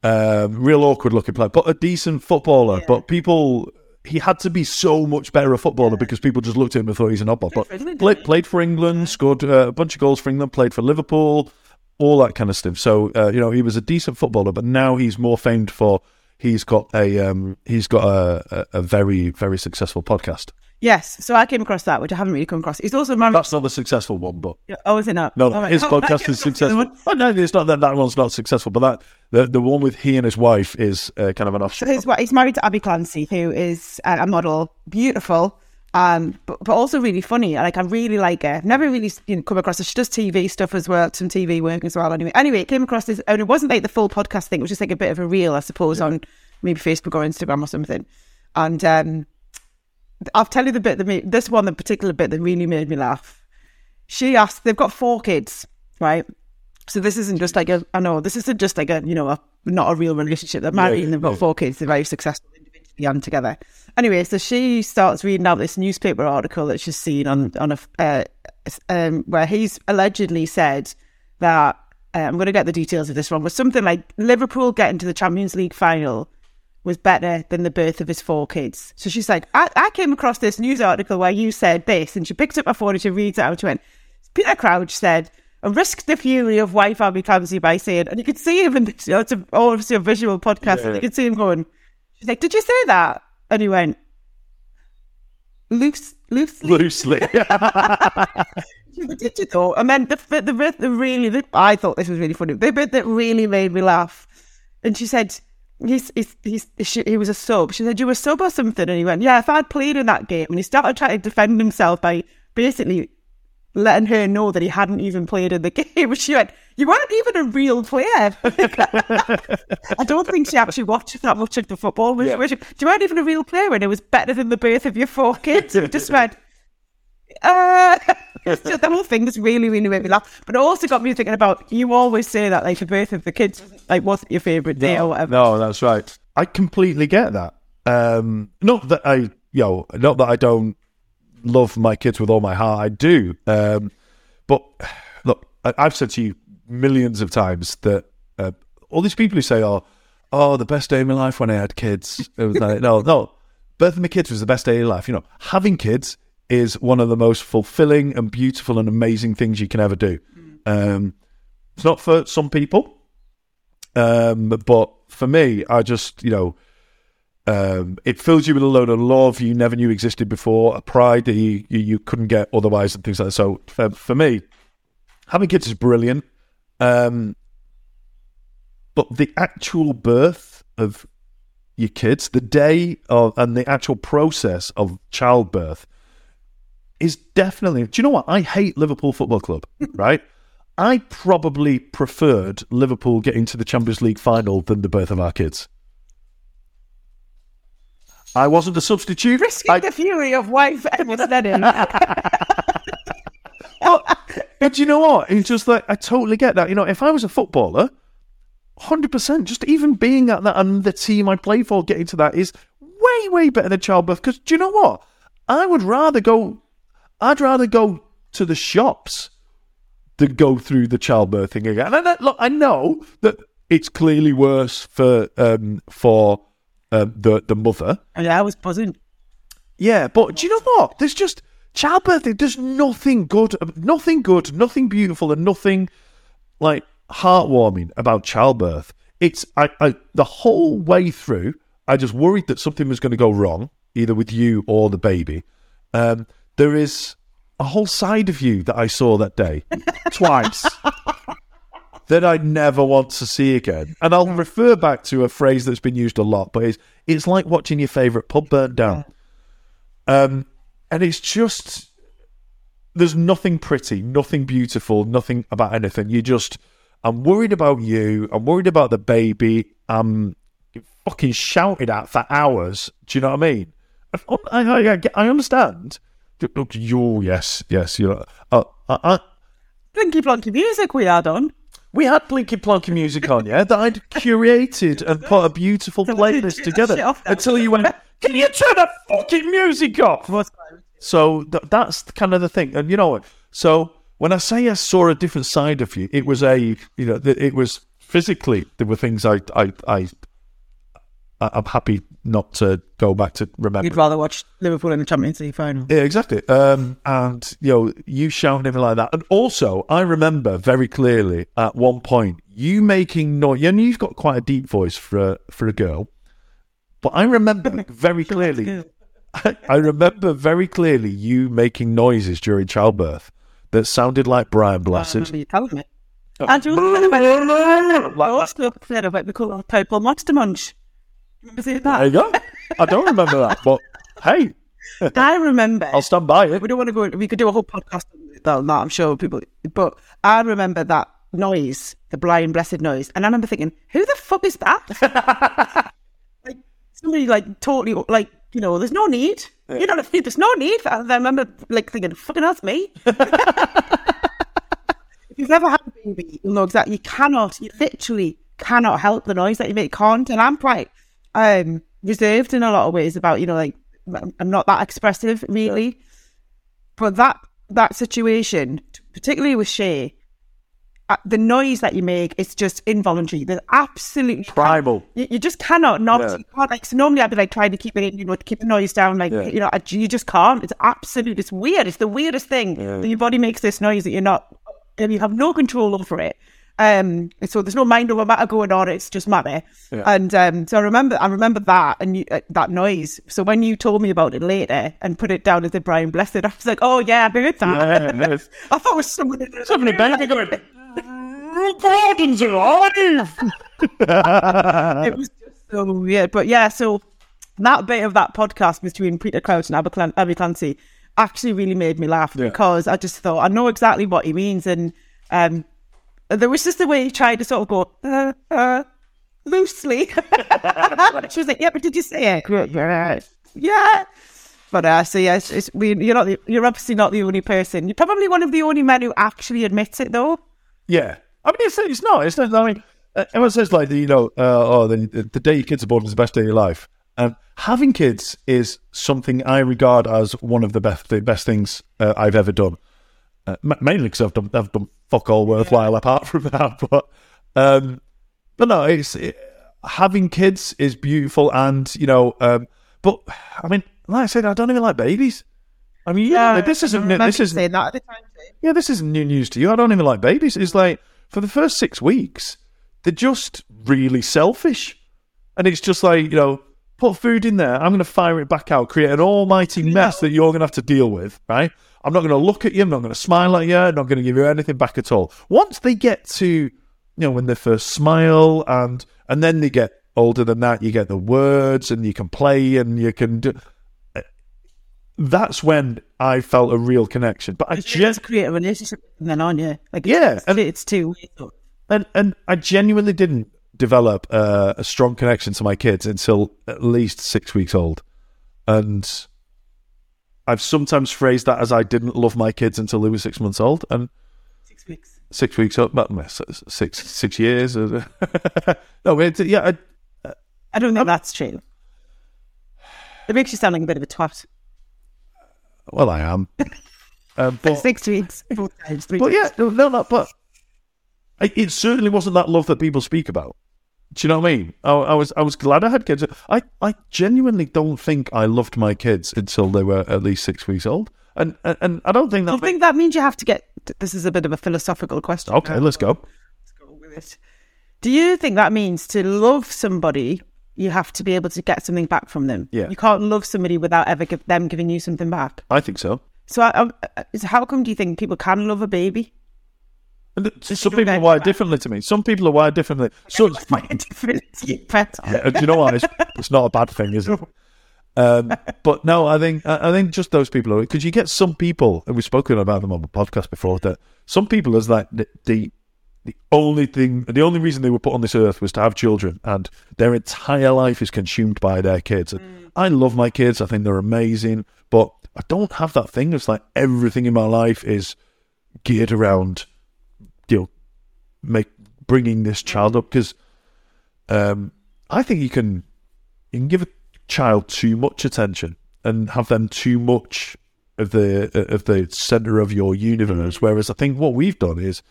Um, real awkward looking player, but a decent footballer. Yeah. But people, he had to be so much better a footballer yeah. because people just looked at him and thought he's an oddball. But play, played for England, scored uh, a bunch of goals for England, played for Liverpool, all that kind of stuff. So uh, you know, he was a decent footballer, but now he's more famed for he's got a um, he's got a, a, a very, very successful podcast. Yes, so I came across that, which I haven't really come across. It's also married. That's not the successful one, but yeah, oh, is it not? No, no, right. his oh, podcast is successful. Oh, no, it's not that that one's not successful, but that the the one with he and his wife is uh, kind of an offshoot. So his, he's married to Abby Clancy, who is uh, a model, beautiful, um, but, but also really funny. Like I really like her. I've never really you know, come across her. She does T V stuff as well, some T V work as well. Anyway, anyway, it came across this, and it wasn't like the full podcast thing. It was just like a bit of a reel, I suppose, yeah. on maybe Facebook or Instagram or something, and. um I'll tell you the bit that me, this one, the particular bit that really made me laugh. She asked, they've got four kids, right? So this isn't just like a, I know, this isn't just like a, you know, a, not a real relationship. They're married yeah, and they've got yeah. four kids. They're very successful individually and together. Anyway, so she starts reading out this newspaper article that she's seen on, on a, uh, um, where he's allegedly said that, uh, I'm going to get the details of this wrong, but something like Liverpool getting to the Champions League final was better than the birth of his four kids. So she's like, I, I came across this news article where you said this, and she picked up her phone and she reads it out. She went, Peter Crouch said, and risked the fury of wife Abby Clancy by saying, and you could see him in, you know, it's a, obviously a visual podcast, yeah. and you could see him going, she's like, did you say that? And he went, Loose, loosely. Loosely. Did you though? And then the, the, the, the really, the, I thought this was really funny. The bit that really made me laugh. And she said, He's, he's, he's, she, he was a sub. She said, you were a sub or something? And he went, yeah, if I'd played in that game. And he started trying to defend himself by basically letting her know that he hadn't even played in the game. She went, you weren't even a real player. I don't think she actually watched that much of the football. Was yeah. she, was she, you weren't even a real player and it was better than the birth of your four kids. It just went, uh... so the whole thing just really, really made me laugh. But it also got me thinking about, you always say that, like, the birth of the kids, like, wasn't your favourite day no, or whatever. No, that's right. I completely get that. Um, not that I, you know, not that I don't love my kids with all my heart. I do. Um, but, look, I, I've said to you millions of times that uh, all these people who say, oh, oh, the best day of my life when I had kids. It was like, no, no, birth of my kids was the best day of life. You know, having kids is one of the most fulfilling and beautiful and amazing things you can ever do. Um, it's not for some people, um, but for me, I just, you know, um, it fills you with a load of love you never knew existed before, a pride that you, you, you couldn't get otherwise and things like that. So for, for me, having kids is brilliant, um, but the actual birth of your kids, the day of, and the actual process of childbirth is definitely... Do you know what? I hate Liverpool Football Club, right? I probably preferred Liverpool getting to the Champions League final than the birth of our kids. I wasn't a substitute. Risking I... the fury of wife Emma Sneddon. Well, but do you know what? It's just like, I totally get that. You know, if I was a footballer, one hundred percent, just even being at that and the team I play for, getting to that is way, way better than childbirth. Because do you know what? I would rather go... I'd rather go to the shops than go through the childbirth thing again. And I, look, I know that it's clearly worse for um, for um, the the mother. I mean, I was buzzing. Yeah, but do you know what? There's just childbirth. There's nothing good, nothing good, nothing beautiful, and nothing like heartwarming about childbirth. It's I, I the whole way through. I just worried that something was going to go wrong, either with you or the baby. Um, There is a whole side of you that I saw that day, twice, that I never want to see again. And I'll refer back to a phrase that's been used a lot, but it's, it's like watching your favourite pub burn down. Um, and it's just, there's nothing pretty, nothing beautiful, nothing about anything. You just, I'm worried about you, I'm worried about the baby, I'm fucking shouted at for hours. Do you know what I mean? I, I, I, I understand. Look, you yes, yes, you. Uh, uh, uh. Blinky Plonky music we had on. We had Blinky Plonky music on, yeah. That I'd curated and put a beautiful playlist together until you went, "Can you turn that fucking music off?" So th- that's kind of the thing, and you know what? So when I say I saw a different side of you, it was a, you know, it was physically there were things I, I, I, I'm happy not to go back to remember. You'd rather watch Liverpool in the Champions League final. Yeah, exactly. Um, and, you know, you shouting everything like that. And also, I remember very clearly at one point, you making noise. And you've got quite a deep voice for a, for a girl. But I remember very clearly I, I remember very clearly you making noises during childbirth that sounded like Brian Blessed. I you telling me. Uh, and you also said about the colour of purple monster munch. Remember saying that? There you go. I don't remember that, but hey. I remember. I'll stand by it. We don't want to go. We could do a whole podcast though. No, I'm sure people. But I remember that noise, the Brian Blessed noise, and I remember thinking, "Who the fuck is that?" Like somebody, like totally, like you know, there's no need. Yeah. You know, there's no need. And I remember like thinking, "Fucking that's me." If you've never had a baby, you'll know exactly. You cannot. You literally cannot help the noise that you make. Can't. And I'm quite um, reserved in a lot of ways about, you know, like. I'm not that expressive, really. But that that situation, particularly with Shay, uh, the noise that you make is just involuntary. There's absolutely primal. You, you just cannot not. Yeah. You can't, like, so normally I'd be like trying to keep it, you know, to keep the noise down. Like yeah. you know, I, you just can't. It's absolute. It's weird. It's the weirdest thing yeah. that your body makes this noise that you're not. You have no control over it. Um, so there's no mind over matter going on. It's just matter, yeah. and um, so I remember. I remember that and you, uh, that noise. So when you told me about it later and put it down as a Brian Blessed, I was like, "Oh yeah, I heard that." Yeah, yes. I thought it was someone. Somebody baby going. It was just so weird, but yeah. So that bit of that podcast between Peter Crouch and Abby Clancy actually really made me laugh yeah. because I just thought I know exactly what he means and. Um, There was just the way he tried to sort of go, uh, uh, loosely. She was like, yeah, but did you say it? Yeah. But, uh, so yeah, it's, it's, we, you're, not the, you're obviously not the only person. You're probably one of the only men who actually admits it, though. Yeah. I mean, it's, it's not. It's not. I mean, everyone says, like, you know, uh, oh, the, the day your kids are born is the best day of your life. And having kids is something I regard as one of the best, the best things uh, I've ever done. Uh, mainly because I've done, I've done fuck all worthwhile yeah. apart from that, but um, but no, it's it, having kids is beautiful, and you know, um, but I mean, like I said, I don't even like babies. I mean, yeah, yeah this isn't this is that at the time, yeah, this isn't new news to you. I don't even like babies. It's like for the first six weeks, they're just really selfish, and it's just like, you know, put food in there. I'm going to fire it back out, create an almighty mess that you're going to have to deal with, right? I'm not going to look at you. I'm not going to smile at you. I'm not going to give you anything back at all. Once they get to, you know, when they first smile and and then they get older than that, you get the words and you can play and you can do. That's when I felt a real connection. But I just create a relationship from then on, yeah. Like, yeah. It's, and, it's too weird. And, and I genuinely didn't develop uh, a strong connection to my kids until at least six weeks old. And I've sometimes phrased that as I didn't love my kids until they were six months old. And six weeks. Six weeks old. Six, six years. no, it, yeah. I, I don't think I'm, that's true. It makes you sound like a bit of a twat. Well, I am. uh, but, six weeks. Four times, three but times. yeah, no, no, but it certainly wasn't that love that people speak about. Do you know what I mean? I, I was I was glad I had kids. I, I genuinely don't think I loved my kids until they were at least six weeks old. And and, and I don't think that... I think that means you have to get... This is a bit of a philosophical question. Okay, now. let's go. Let's go with it. Do you think that means to love somebody, you have to be able to get something back from them? Yeah. You can't love somebody without ever give them giving you something back. I think so. So I, I, how come do you think people can love a baby? Some people are wired differently to me. Some people are wired differently. So, yeah, do you know what? It's, it's not a bad thing, is it? Um, but no, I think I think just those people are, because you get some people, and we've spoken about them on the podcast before, that some people is like the, the the only thing, the only reason they were put on this earth was to have children, and their entire life is consumed by their kids. And I love my kids. I think they're amazing, but I don't have that thing. It's like everything in my life is geared around. You know, make bringing this child up, because um, I think you can you can give a child too much attention and have them too much of the of the center of your universe. Whereas I think what we've done is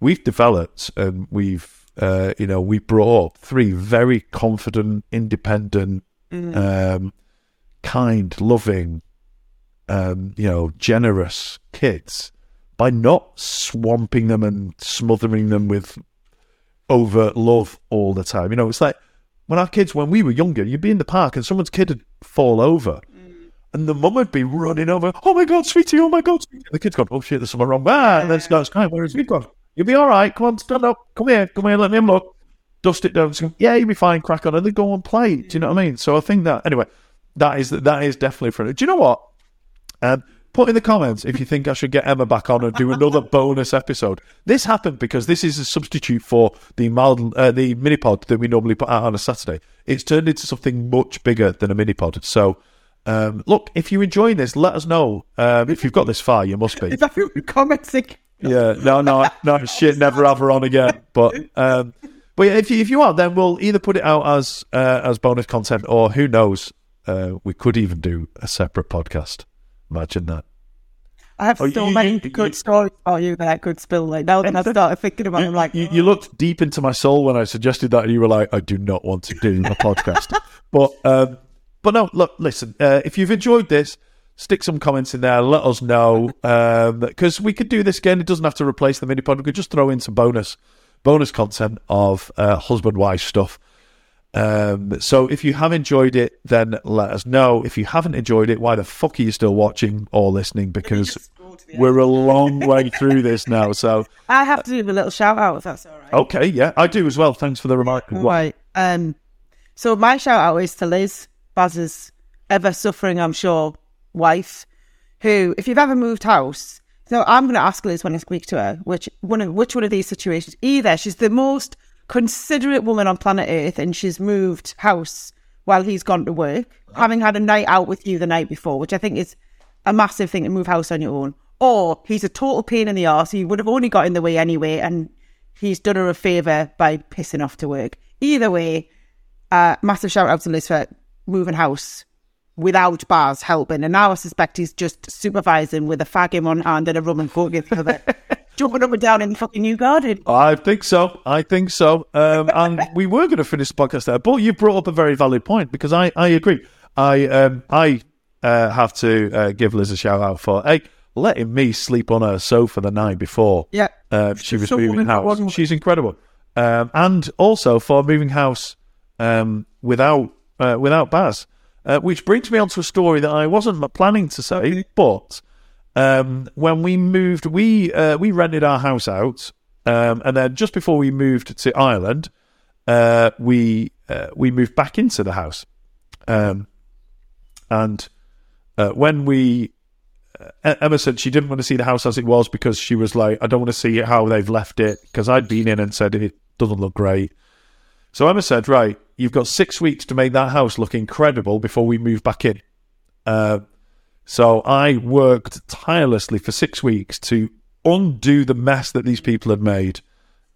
we've developed and we've uh, you know we brought up three very confident, independent, mm. um, kind, loving, um, you know, generous kids. By not swamping them and smothering them with overt love all the time. You know, it's like when our kids, when we were younger, you'd be in the park and someone's kid would fall over. Mm. And the mum would be running over, oh my God, sweetie, oh my God, sweetie. The kid's gone, oh shit, there's something wrong. Ah, and then starts crying, where's he gone? You'll be all right, come on, stand up, come here, come here, let me have a look. Dust it down, yeah, you'll be fine, crack on, and they go and play. Do you know what I mean? So I think that, anyway, that is that is definitely for it. Do you know what? Um, put in the comments if you think I should get Emma back on and do another bonus episode. This happened because this is a substitute for the mild, uh, the mini pod that we normally put out on a Saturday. It's turned into something much bigger than a mini pod. So, um, look, if you're enjoying this, let us know. Um, if you've got this far, you must be. Is that what you're commenting? Yeah, no, no, no, shit, never have her on again. But, um, but yeah, if you, if you are, then we'll either put it out as uh, as bonus content, or who knows, uh, we could even do a separate podcast. Imagine that. I have oh, so you, many you, good you, stories for you that I could spill. Like now that I've started thinking about it, I'm like... You, you looked deep into my soul when I suggested that, and you were like, I do not want to do a podcast. But um, but no, look, listen, uh, if you've enjoyed this, stick some comments in there, let us know, because um, we could do this again. It doesn't have to replace the mini pod. We could just throw in some bonus bonus content of uh, husband-wife stuff. Um, so if you have enjoyed it, then let us know. If you haven't enjoyed it, why the fuck are you still watching or listening? Because we're a long way through this now. So I have to do a little shout out if that's all right. Okay, yeah, I do as well. Thanks for the remark. Right. Um, so my shout out is to Liz, Baz's ever suffering, I'm sure, wife, who, if you've ever moved house, so I'm going to ask Liz when I speak to her, which one of which one of these situations? Either she's the most considerate woman on planet Earth and she's moved house while he's gone to work, having had a night out with you the night before, which I think is a massive thing, to move house on your own. Or he's a total pain in the arse, he would have only got in the way anyway, and he's done her a favour by pissing off to work. Either way, uh, massive shout out to Liz for moving house without Baz helping, and now I suspect he's just supervising with a fag in one hand and a rum and coke in the other. Jumping up and down in the fucking new garden. I think so. I think so. Um, and we were going to finish the podcast there, but you brought up a very valid point, because I, I agree. I um, I uh, have to uh, give Liz a shout out for hey, letting me sleep on her sofa the night before. Yeah, uh, she was so moving house. She's incredible. Um, and also for moving house um, without uh, without Baz, uh, which brings me on to a story that I wasn't planning to say, but. Um, when we moved, we uh, we rented our house out, um, and then just before we moved to Ireland, uh, we uh, we moved back into the house, um, and uh, when we uh, Emma said she didn't want to see the house as it was, because she was like, I don't want to see how they've left it, because I'd been in and said it doesn't look great. So Emma said, right, you've got six weeks to make that house look incredible before we move back in. Uh, So I worked tirelessly for six weeks to undo the mess that these people had made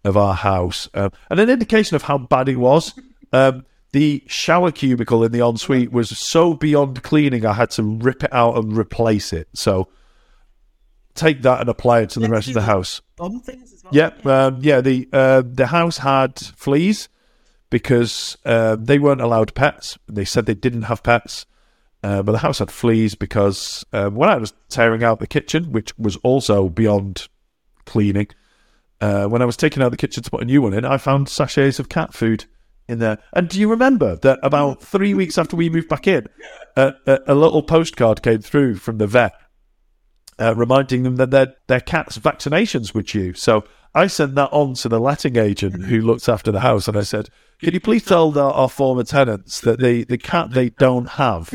of our house. Um, and an indication of how bad it was, um, the shower cubicle in the ensuite was so beyond cleaning, I had to rip it out and replace it. So take that and apply it to the rest of the house. Bomb things as well. Yep, um, yeah, the, uh, the house had fleas because uh, they weren't allowed pets. They said they didn't have pets. Uh, but the house had fleas because um, when I was tearing out the kitchen, which was also beyond cleaning, uh, when I was taking out the kitchen to put a new one in, I found sachets of cat food in there. And do you remember that about three weeks after we moved back in, uh, a, a little postcard came through from the vet uh, reminding them that their, their cat's vaccinations were due. So I sent that on to the letting agent who looks after the house, and I said, can you please tell the, our former tenants that the, the cat they don't have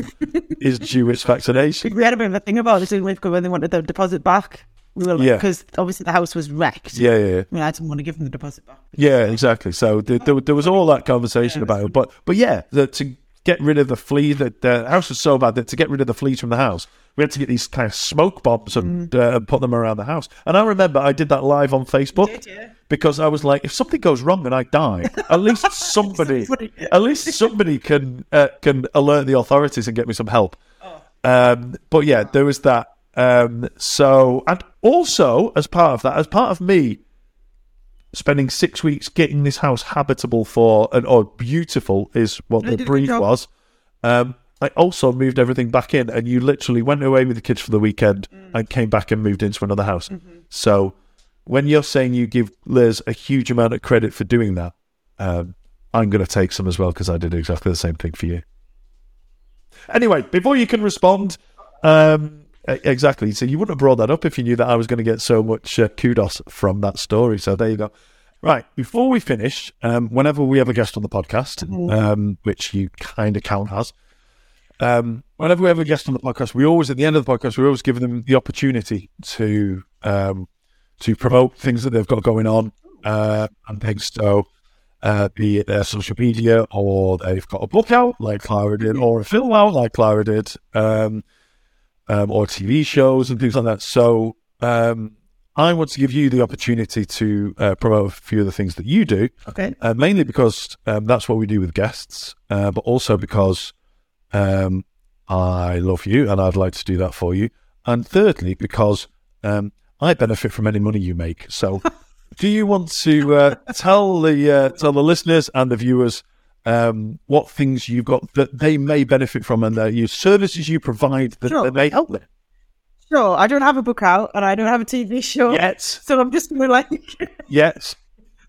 is due its vaccination? We had a bit of a thing about this when they wanted their deposit back. We were like, yeah. Because obviously the house was wrecked. Yeah, yeah, yeah. I mean, I didn't want to give them the deposit back. Yeah, exactly. So the, there, there was all that conversation yeah, about it. But, but yeah, the, to get rid of the flea, the, the house was so bad that to get rid of the fleas from the house, we had to get these kind of smoke bombs and, mm. uh, and put them around the house. And I remember I did that live on Facebook. Did you? Because I was like, if something goes wrong and I die, at least somebody, somebody. at least somebody can uh, can alert the authorities and get me some help. Oh. Um, but yeah, there was that. Um, so, and also as part of that, as part of me spending six weeks getting this house habitable for and or beautiful is what I the brief was. Um, I also moved everything back in, and you literally went away with the kids for the weekend mm. and came back and moved into another house. Mm-hmm. So when you're saying you give Liz a huge amount of credit for doing that, um, I'm going to take some as well, because I did exactly the same thing for you. Anyway, before you can respond, Um, exactly. So you wouldn't have brought that up if you knew that I was going to get so much uh, kudos from that story. So there you go. Right, before we finish, um, whenever we have a guest on the podcast, um, which you kind of count as, um, whenever we have a guest on the podcast, we always, at the end of the podcast, we always give them the opportunity to um, to promote things that they've got going on uh, and things. So uh, be it their social media, or they've got a book out like Clara did, or a film out like Clara did, um, um, or T V shows and things like that. So... Um, I want to give you the opportunity to uh, promote a few of the things that you do. Okay. Uh, mainly because um, that's what we do with guests, uh, but also because um, I love you and I'd like to do that for you. And thirdly, because um, I benefit from any money you make. So do you want to uh, tell the uh, tell the listeners and the viewers um, what things you've got that they may benefit from, and uh, your services you provide that, sure, that may help them? Sure, I don't have a book out and I don't have a T V show yet, so I'm just gonna like yes,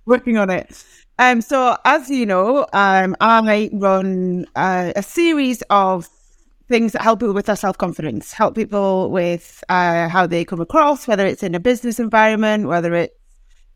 working on it. Um, so as you know, um, I run uh, a series of things that help people with their self confidence, help people with uh, how they come across, whether it's in a business environment, whether it's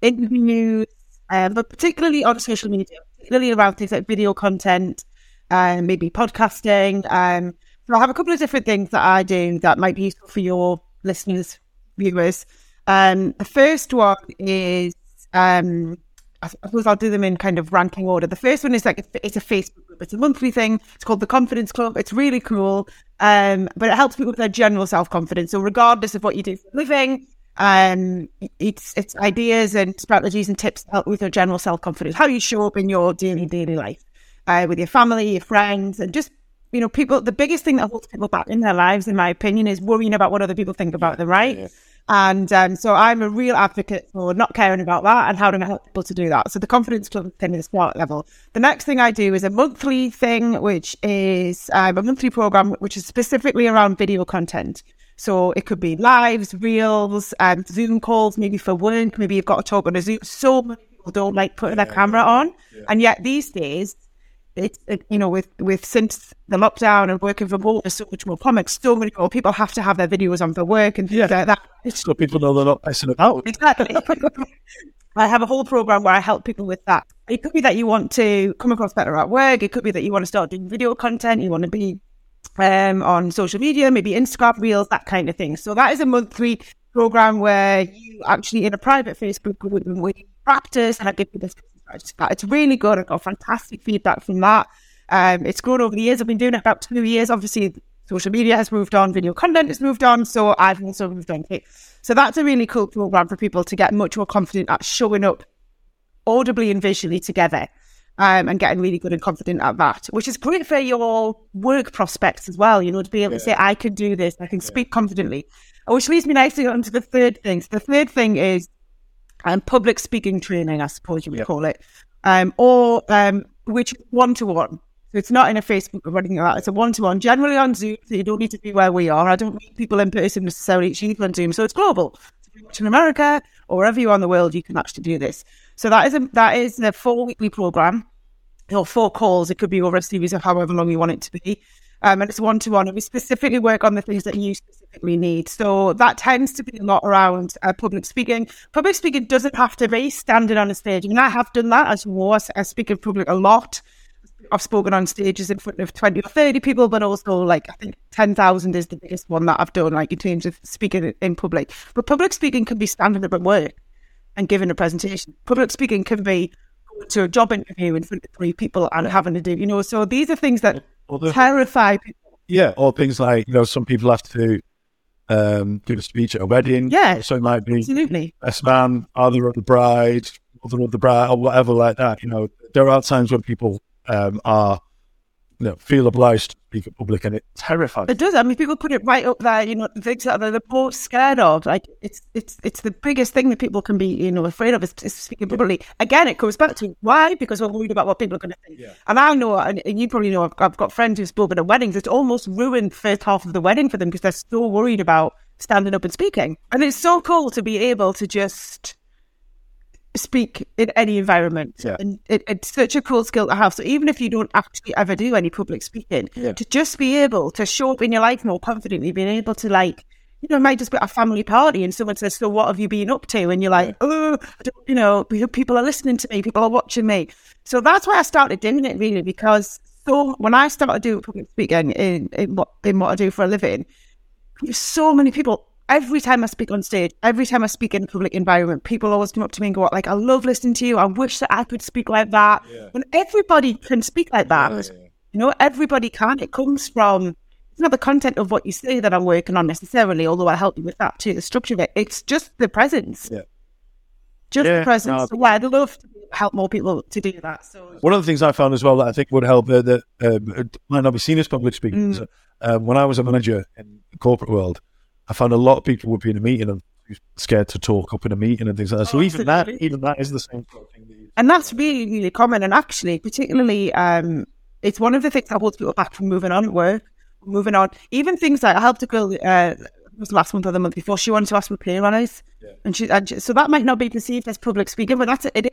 interviews, um, but particularly on social media, particularly around things like video content, and um, maybe podcasting. Um, So I have a couple of different things that I do that might be useful for your listeners, viewers. Um, the first one is, um, I suppose I'll do them in kind of ranking order. The first one is like, it's a Facebook group. It's a monthly thing. It's called The Confidence Club. It's really cool, um, but it helps people with their general self-confidence. So regardless of what you do for a living, um, it's, it's ideas and strategies and tips to help with your general self-confidence, how you show up in your daily, daily life uh, with your family, your friends, and just, you know, people, the biggest thing that holds people back in their lives, in my opinion, is worrying about what other people think about them, right? Yeah. And um, so I'm a real advocate for not caring about that and how to help people to do that. So the Confidence Club thing is start level. The next thing I do is a monthly thing, which is um, a monthly program, which is specifically around video content. So it could be lives, reels, um, Zoom calls, maybe for work, maybe you've got to talk on a Zoom. So many people don't like putting yeah, their camera yeah. on. Yeah. And yet these days, It's it, you know, with with since the lockdown and working from home, there's so much more comics. So many more people have to have their videos on for work and things yeah. like that. So people know they're not messing about. Exactly. I have a whole program where I help people with that. It could be that you want to come across better at work. It could be that you want to start doing video content. You want to be um, on social media, maybe Instagram reels, that kind of thing. So that is a monthly program where you actually in a private Facebook group we practice, and I give you this. It's really good. I got fantastic feedback from that. Um, it's grown over the years. I've been doing it about two years. Obviously, social media has moved on, video content has moved on, so I've also moved on. So that's a really cool program for people to get much more confident at showing up audibly and visually together, um, and getting really good and confident at that, which is great for your work prospects as well, you know, to be able yeah. to say, I can do this, I can speak yeah. confidently, which leads me nicely on to the third thing. So the third thing is and public speaking training, I suppose you would yep. call it, um, or um, which one-to-one. So it's not in a Facebook or anything like that. It's a one-to-one, generally on Zoom, so you don't need to be where we are. I don't meet people in person necessarily, it's usually on Zoom. So it's global. So if you're in America or wherever you are in the world, you can actually do this. So that is a, that is a four-weekly program, or four calls. It could be over a series of however long you want it to be. Um, and it's one-to-one, and we specifically work on the things that you specifically need. So that tends to be a lot around uh, public speaking. Public speaking doesn't have to be standing on a stage. I mean, I have done that as well. I speak in public a lot. I've spoken on stages in front of twenty or thirty people, but also, like, I think ten thousand is the biggest one that I've done, like, in terms of speaking in public. But public speaking can be standing up at work and giving a presentation. Public speaking can be going to a job interview in front of three people and having to do, you know, so these are things that... The, terrified people. Yeah, or things like, you know, some people have to um, do a speech at a wedding. Yeah, so it might be absolutely best man, other of the bride, mother of the bride, or whatever like that. You know, there are times when people um, are, you know, feel obliged to speak in public, and it terrifies. It does. I mean, people put it right up there. You know, things that they're the most scared of. Like it's it's it's the biggest thing that people can be, you know, afraid of is, is speaking publicly. Yeah. Again, it comes back to why, because we're worried about what people are going to think. Yeah. And I know, and, and you probably know, I've, I've got friends who've spoken at weddings. It's almost ruined the first half of the wedding for them because they're so worried about standing up and speaking. And it's so cool to be able to just speak in any environment. Yeah. And it, it's such a cool skill to have. So even if you don't actually ever do any public speaking, yeah. to just be able to show up in your life more confidently, being able to, like, you know, it might just be a family party and someone says, so what have you been up to? And you're like, oh, I don't, you know, people are listening to me, people are watching me. So that's why I started doing it, really, because so when I started doing public speaking in, in, what, in what I do for a living, there's so many people. Every time I speak on stage, every time I speak in a public environment, people always come up to me and go, like, I love listening to you. I wish that I could speak like that. Yeah. When everybody can speak like that, yeah, yeah. you know, everybody can. It comes from, it's not the content of what you say that I'm working on necessarily, although I'll help you with that too, the structure of it. It's just the presence. Yeah. Just yeah, the presence. No, so yeah, I'd love to help more people to do that. So one of the things I found as well that I think would help, uh, that um, might not be seen as public speaking, mm. uh, when I was a manager in the corporate world, I found a lot of people would be in a meeting and scared to talk up in a meeting and things like that. So oh, even that, even that is the same sort of thing. That you and that's really, really common. And actually, particularly, um, it's one of the things that holds people back from moving on at work, moving on. Even things like, I helped a girl, uh, it was last month or the month before, she wanted to ask for play runners. Yeah. And she, and she, so that might not be perceived as public speaking, but that's it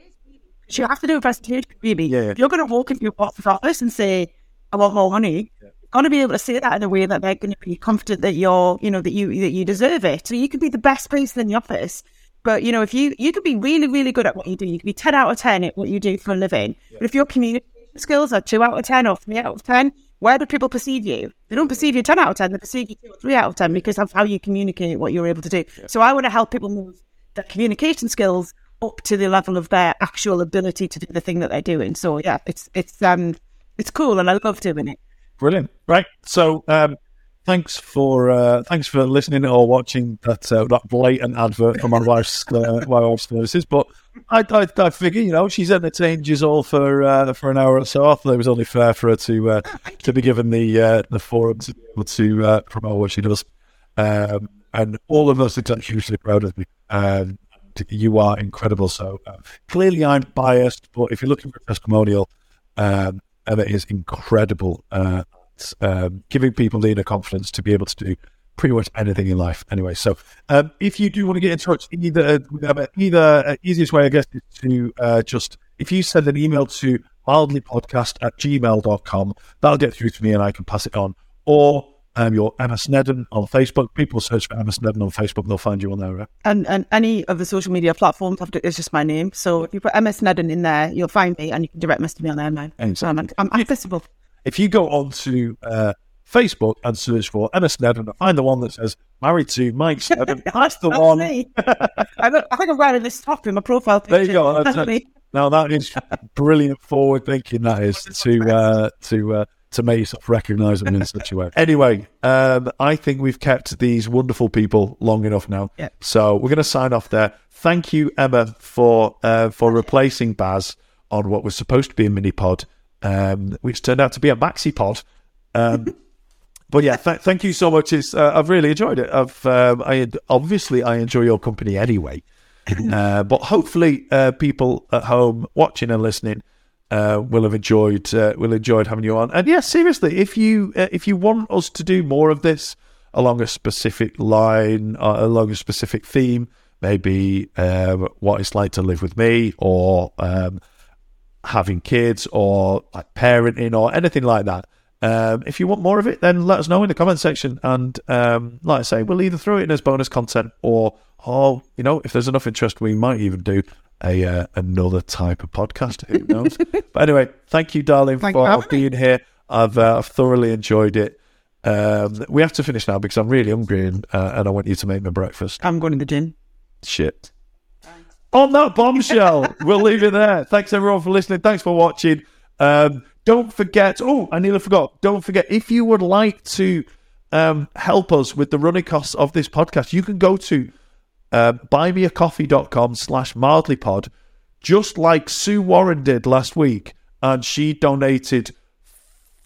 is. You have to do a presentation, really. Yeah, yeah. If you're going to walk into your boss's office and say, I want more money, yeah. Got to be able to say that in a way that they're going to be confident that you're, you know, that you that you deserve it. So you could be the best person in the office, but you know, if you you could be really, really good at what you do, you could be ten out of ten at what you do for a living. Yeah. But if your communication skills are two out of ten or three out of ten, where do people perceive you? They don't perceive you ten out of ten; they perceive you two or three out of ten because of how you communicate what you're able to do. Yeah. So I want to help people move their communication skills up to the level of their actual ability to do the thing that they're doing. So yeah, it's it's um it's cool, and I love doing it. Brilliant. Right. So um, thanks for uh, thanks for listening or watching that uh, that blatant advert for my wife's uh, my wife's services. But I, I I figure, you know, she's entertained you all for uh, for an hour or so. I thought it was only fair for her to uh, to be given the uh, the forum to be able to uh, promote what she does. Um, and all of us are hugely proud of you. Um, you are incredible. So uh, clearly I'm biased, but if you're looking for a testimonial, um, Emma is incredible uh, at um, giving people the inner confidence to be able to do pretty much anything in life. Anyway, so um, if you do want to get in touch, either uh, either uh, easiest way, I guess, is to uh, just, if you send an email to mildly podcast at gmail dot com, that'll get through to me and I can pass it on. Or um, you're Emma Sneddon on Facebook. People search for Emma Sneddon on Facebook, they'll find you on there. Right? And and any of the social media platforms, it's just my name. So if you put Emma Sneddon in there, you'll find me and you can direct message me on there, man. Exactly. Um, I'm accessible. If you go onto uh, Facebook and search for Emma Sneddon, find the one that says married to Mike Sneddon. That's the that's one. I, I think I'm wearing this top in my profile picture. There you go. That's that's now that is brilliant forward thinking, that is, to, uh, to, uh, to make yourself recognise them in such a way. Anyway, um, I think we've kept these wonderful people long enough now. Yep. So we're going to sign off there. Thank you, Emma, for uh, for replacing Baz on what was supposed to be a mini pod, um, which turned out to be a maxi pod. Um, but yeah, th- thank you so much. It's, uh, I've really enjoyed it. I've um, I had, obviously I enjoy your company anyway, uh, but hopefully uh, people at home watching and listening Uh, we'll have enjoyed uh, we'll enjoyed having you on. And yeah, seriously, if you uh, if you want us to do more of this along a specific line, uh, along a specific theme, maybe uh, what it's like to live with me, or um, having kids, or like parenting, or anything like that. Um, if you want more of it, then let us know in the comment section. And um, like I say, we'll either throw it in as bonus content, or oh, you know, if there's enough interest, we might even do A, uh, another type of podcast, who knows. But anyway, thank you, darling, thank for you being me. here. I've uh, I've thoroughly enjoyed it. Um, we have to finish now because I'm really hungry and, uh, and I want you to make my breakfast. I'm going to the gym. Shit. Thanks. On that bombshell, we'll leave it there. Thanks everyone for listening. Thanks for watching. Um, don't forget, oh, I nearly forgot. Don't forget, if you would like to um, help us with the running costs of this podcast, you can go to Uh, buymeacoffee.com slash mildlypod, just like Sue Warren did last week, and she donated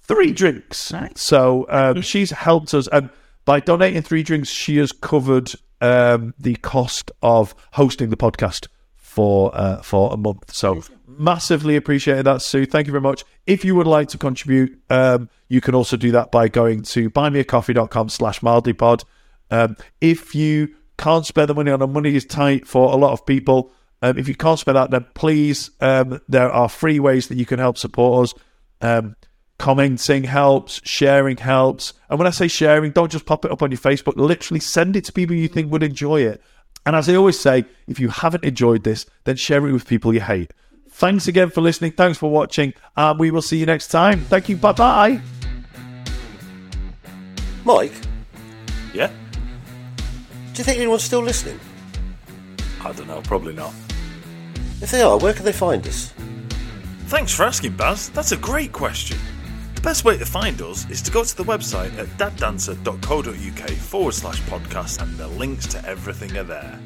three drinks. Nice. So um, she's helped us, and by donating three drinks, she has covered um, the cost of hosting the podcast for uh, for a month. So massively appreciated that, Sue. Thank you very much. If you would like to contribute, um, you can also do that by going to buymeacoffee.com slash mildlypod. Um, if you can't spare the money on, our money is tight for a lot of people. Um, if you can't spell out, then please, um, there are free ways that you can help support us. Um, commenting helps, sharing helps. And when I say sharing, don't just pop it up on your Facebook. Literally send it to people you think would enjoy it. And as I always say, if you haven't enjoyed this, then share it with people you hate. Thanks again for listening. Thanks for watching. And we will see you next time. Thank you. Bye-bye. Mike? Yeah? Do you think anyone's still listening? I don't know. Probably not. If they are, where can they find us? Thanks for asking, Baz. That's a great question. The best way to find us is to go to the website at daddancer dot co dot uk forward slash podcast, and the links to everything are there.